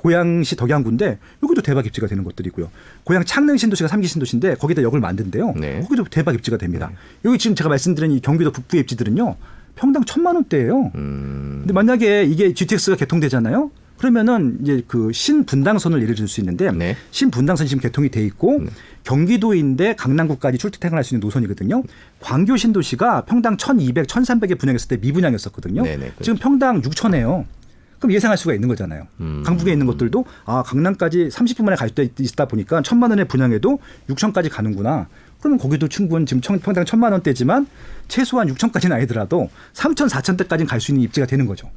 고양시 덕양구인데 여기도 대박 입지가 되는 것들이고요. 고양 창릉 신도시가 3기 신도시인데 거기다 역을 만든대요. 네. 거기도 대박 입지가 됩니다. 네. 여기 지금 제가 말씀드린 이 경기도 북부 입지들은요. 평당 1,000만 원대예요. 근데 만약에 이게 GTX가 개통되잖아요. 그러면은 이제 그 신분당선을 예를 들 수 있는데 네. 신분당선이 지금 개통이 돼 있고 네. 경기도인데 강남구까지 출퇴근할 수 있는 노선이거든요. 광교 신도시가 평당 1,200, 1,300에 분양했을 때 미분양이었었거든요. 네, 네, 지금 평당 6,000이에요. 그럼 예상할 수가 있는 거잖아요. 강북에 있는 것들도 아 강남까지 30분 만에 갈 수 있다 보니까 1,000만 원에 분양해도 6,000까지 가는구나. 그러면 거기도 충분히 지금 평당 1,000만 원대지만 최소한 6,000까지는 아니더라도 3,000, 4,000대까지는 갈 수 있는 입지가 되는 거죠.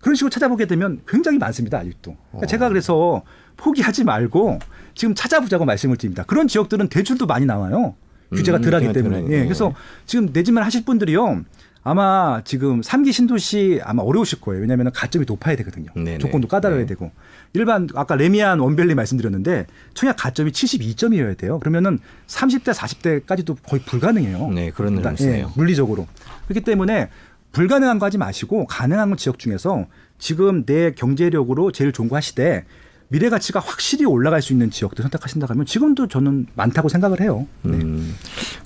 그런 식으로 찾아보게 되면 굉장히 많습니다. 아직도. 그러니까 제가 그래서 포기하지 말고 지금 찾아보자고 말씀을 드립니다. 그런 지역들은 대출도 많이 나와요. 규제가 덜하기 때문에. 예, 그래서 지금 내 집만 하실 분들이요. 아마 지금 3기 신도시 아마 어려우실 거예요. 왜냐하면 가점이 높아야 되거든요. 네네. 조건도 까다로워야 되고. 일반 아까 레미안 원벨리 말씀드렸는데 청약 가점이 72점이어야 돼요. 그러면은 30대 40대까지도 거의 불가능해요. 네, 그런 일이네요. 네, 물리적으로. 그렇기 때문에 불가능한 거 하지 마시고 가능한 지역 중에서 지금 내 경제력으로 제일 좋은 거 하시되 미래 가치가 확실히 올라갈 수 있는 지역도 선택하신다 하면 지금도 저는 많다고 생각을 해요. 네.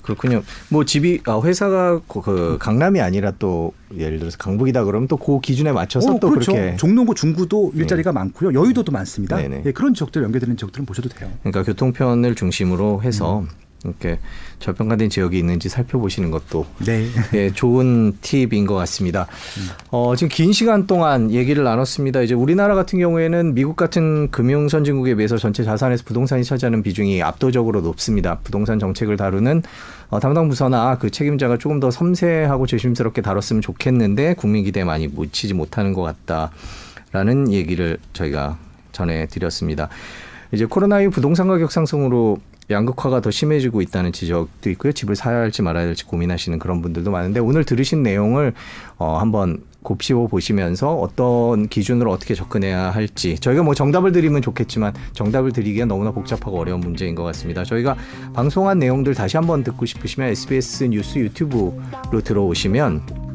그렇군요. 뭐 집이 회사가 그 강남이 아니라 또 예를 들어서 강북이다 그러면 또 그 기준에 맞춰서 또 그렇죠. 그렇게 종로구, 중구도 일자리가 많고요. 여의도도 많습니다. 예, 그런 지역들 연계되는 지역들은 보셔도 돼요. 그러니까 교통편을 중심으로 해서 이렇게 저평가된 지역이 있는지 살펴보시는 것도 네. 예, 좋은 팁인 것 같습니다. 지금 긴 시간 동안 얘기를 나눴습니다. 이제 우리나라 같은 경우에는 미국 같은 금융 선진국에 비해서 전체 자산에서 부동산이 차지하는 비중이 압도적으로 높습니다. 부동산 정책을 다루는 담당 부서나 그 책임자가 조금 더 섬세하고 조심스럽게 다뤘으면 좋겠는데 국민 기대에 많이 미치지 못하는 것 같다라는 얘기를 저희가 전해드렸습니다. 이제 코로나19 부동산 가격 상승으로 양극화가 더 심해지고 있다는 지적도 있고요. 집을 사야 할지 말아야 할지 고민하시는 그런 분들도 많은데 오늘 들으신 내용을 한번 곱씹어 보시면서 어떤 기준으로 어떻게 접근해야 할지 저희가 뭐 정답을 드리면 좋겠지만 정답을 드리기가 너무나 복잡하고 어려운 문제인 것 같습니다. 저희가 방송한 내용들 다시 한번 듣고 싶으시면 SBS 뉴스 유튜브로 들어오시면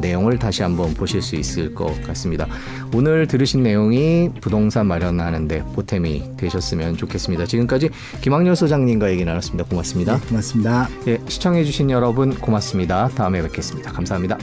내용을 다시 한번 보실 수 있을 것 같습니다. 오늘 들으신 내용이 부동산 마련하는 데 보탬이 되셨으면 좋겠습니다. 지금까지 김학렬 소장님과 얘기 나눴습니다. 고맙습니다. 네, 고맙습니다. 예, 시청해 주신 여러분 고맙습니다. 다음에 뵙겠습니다. 감사합니다.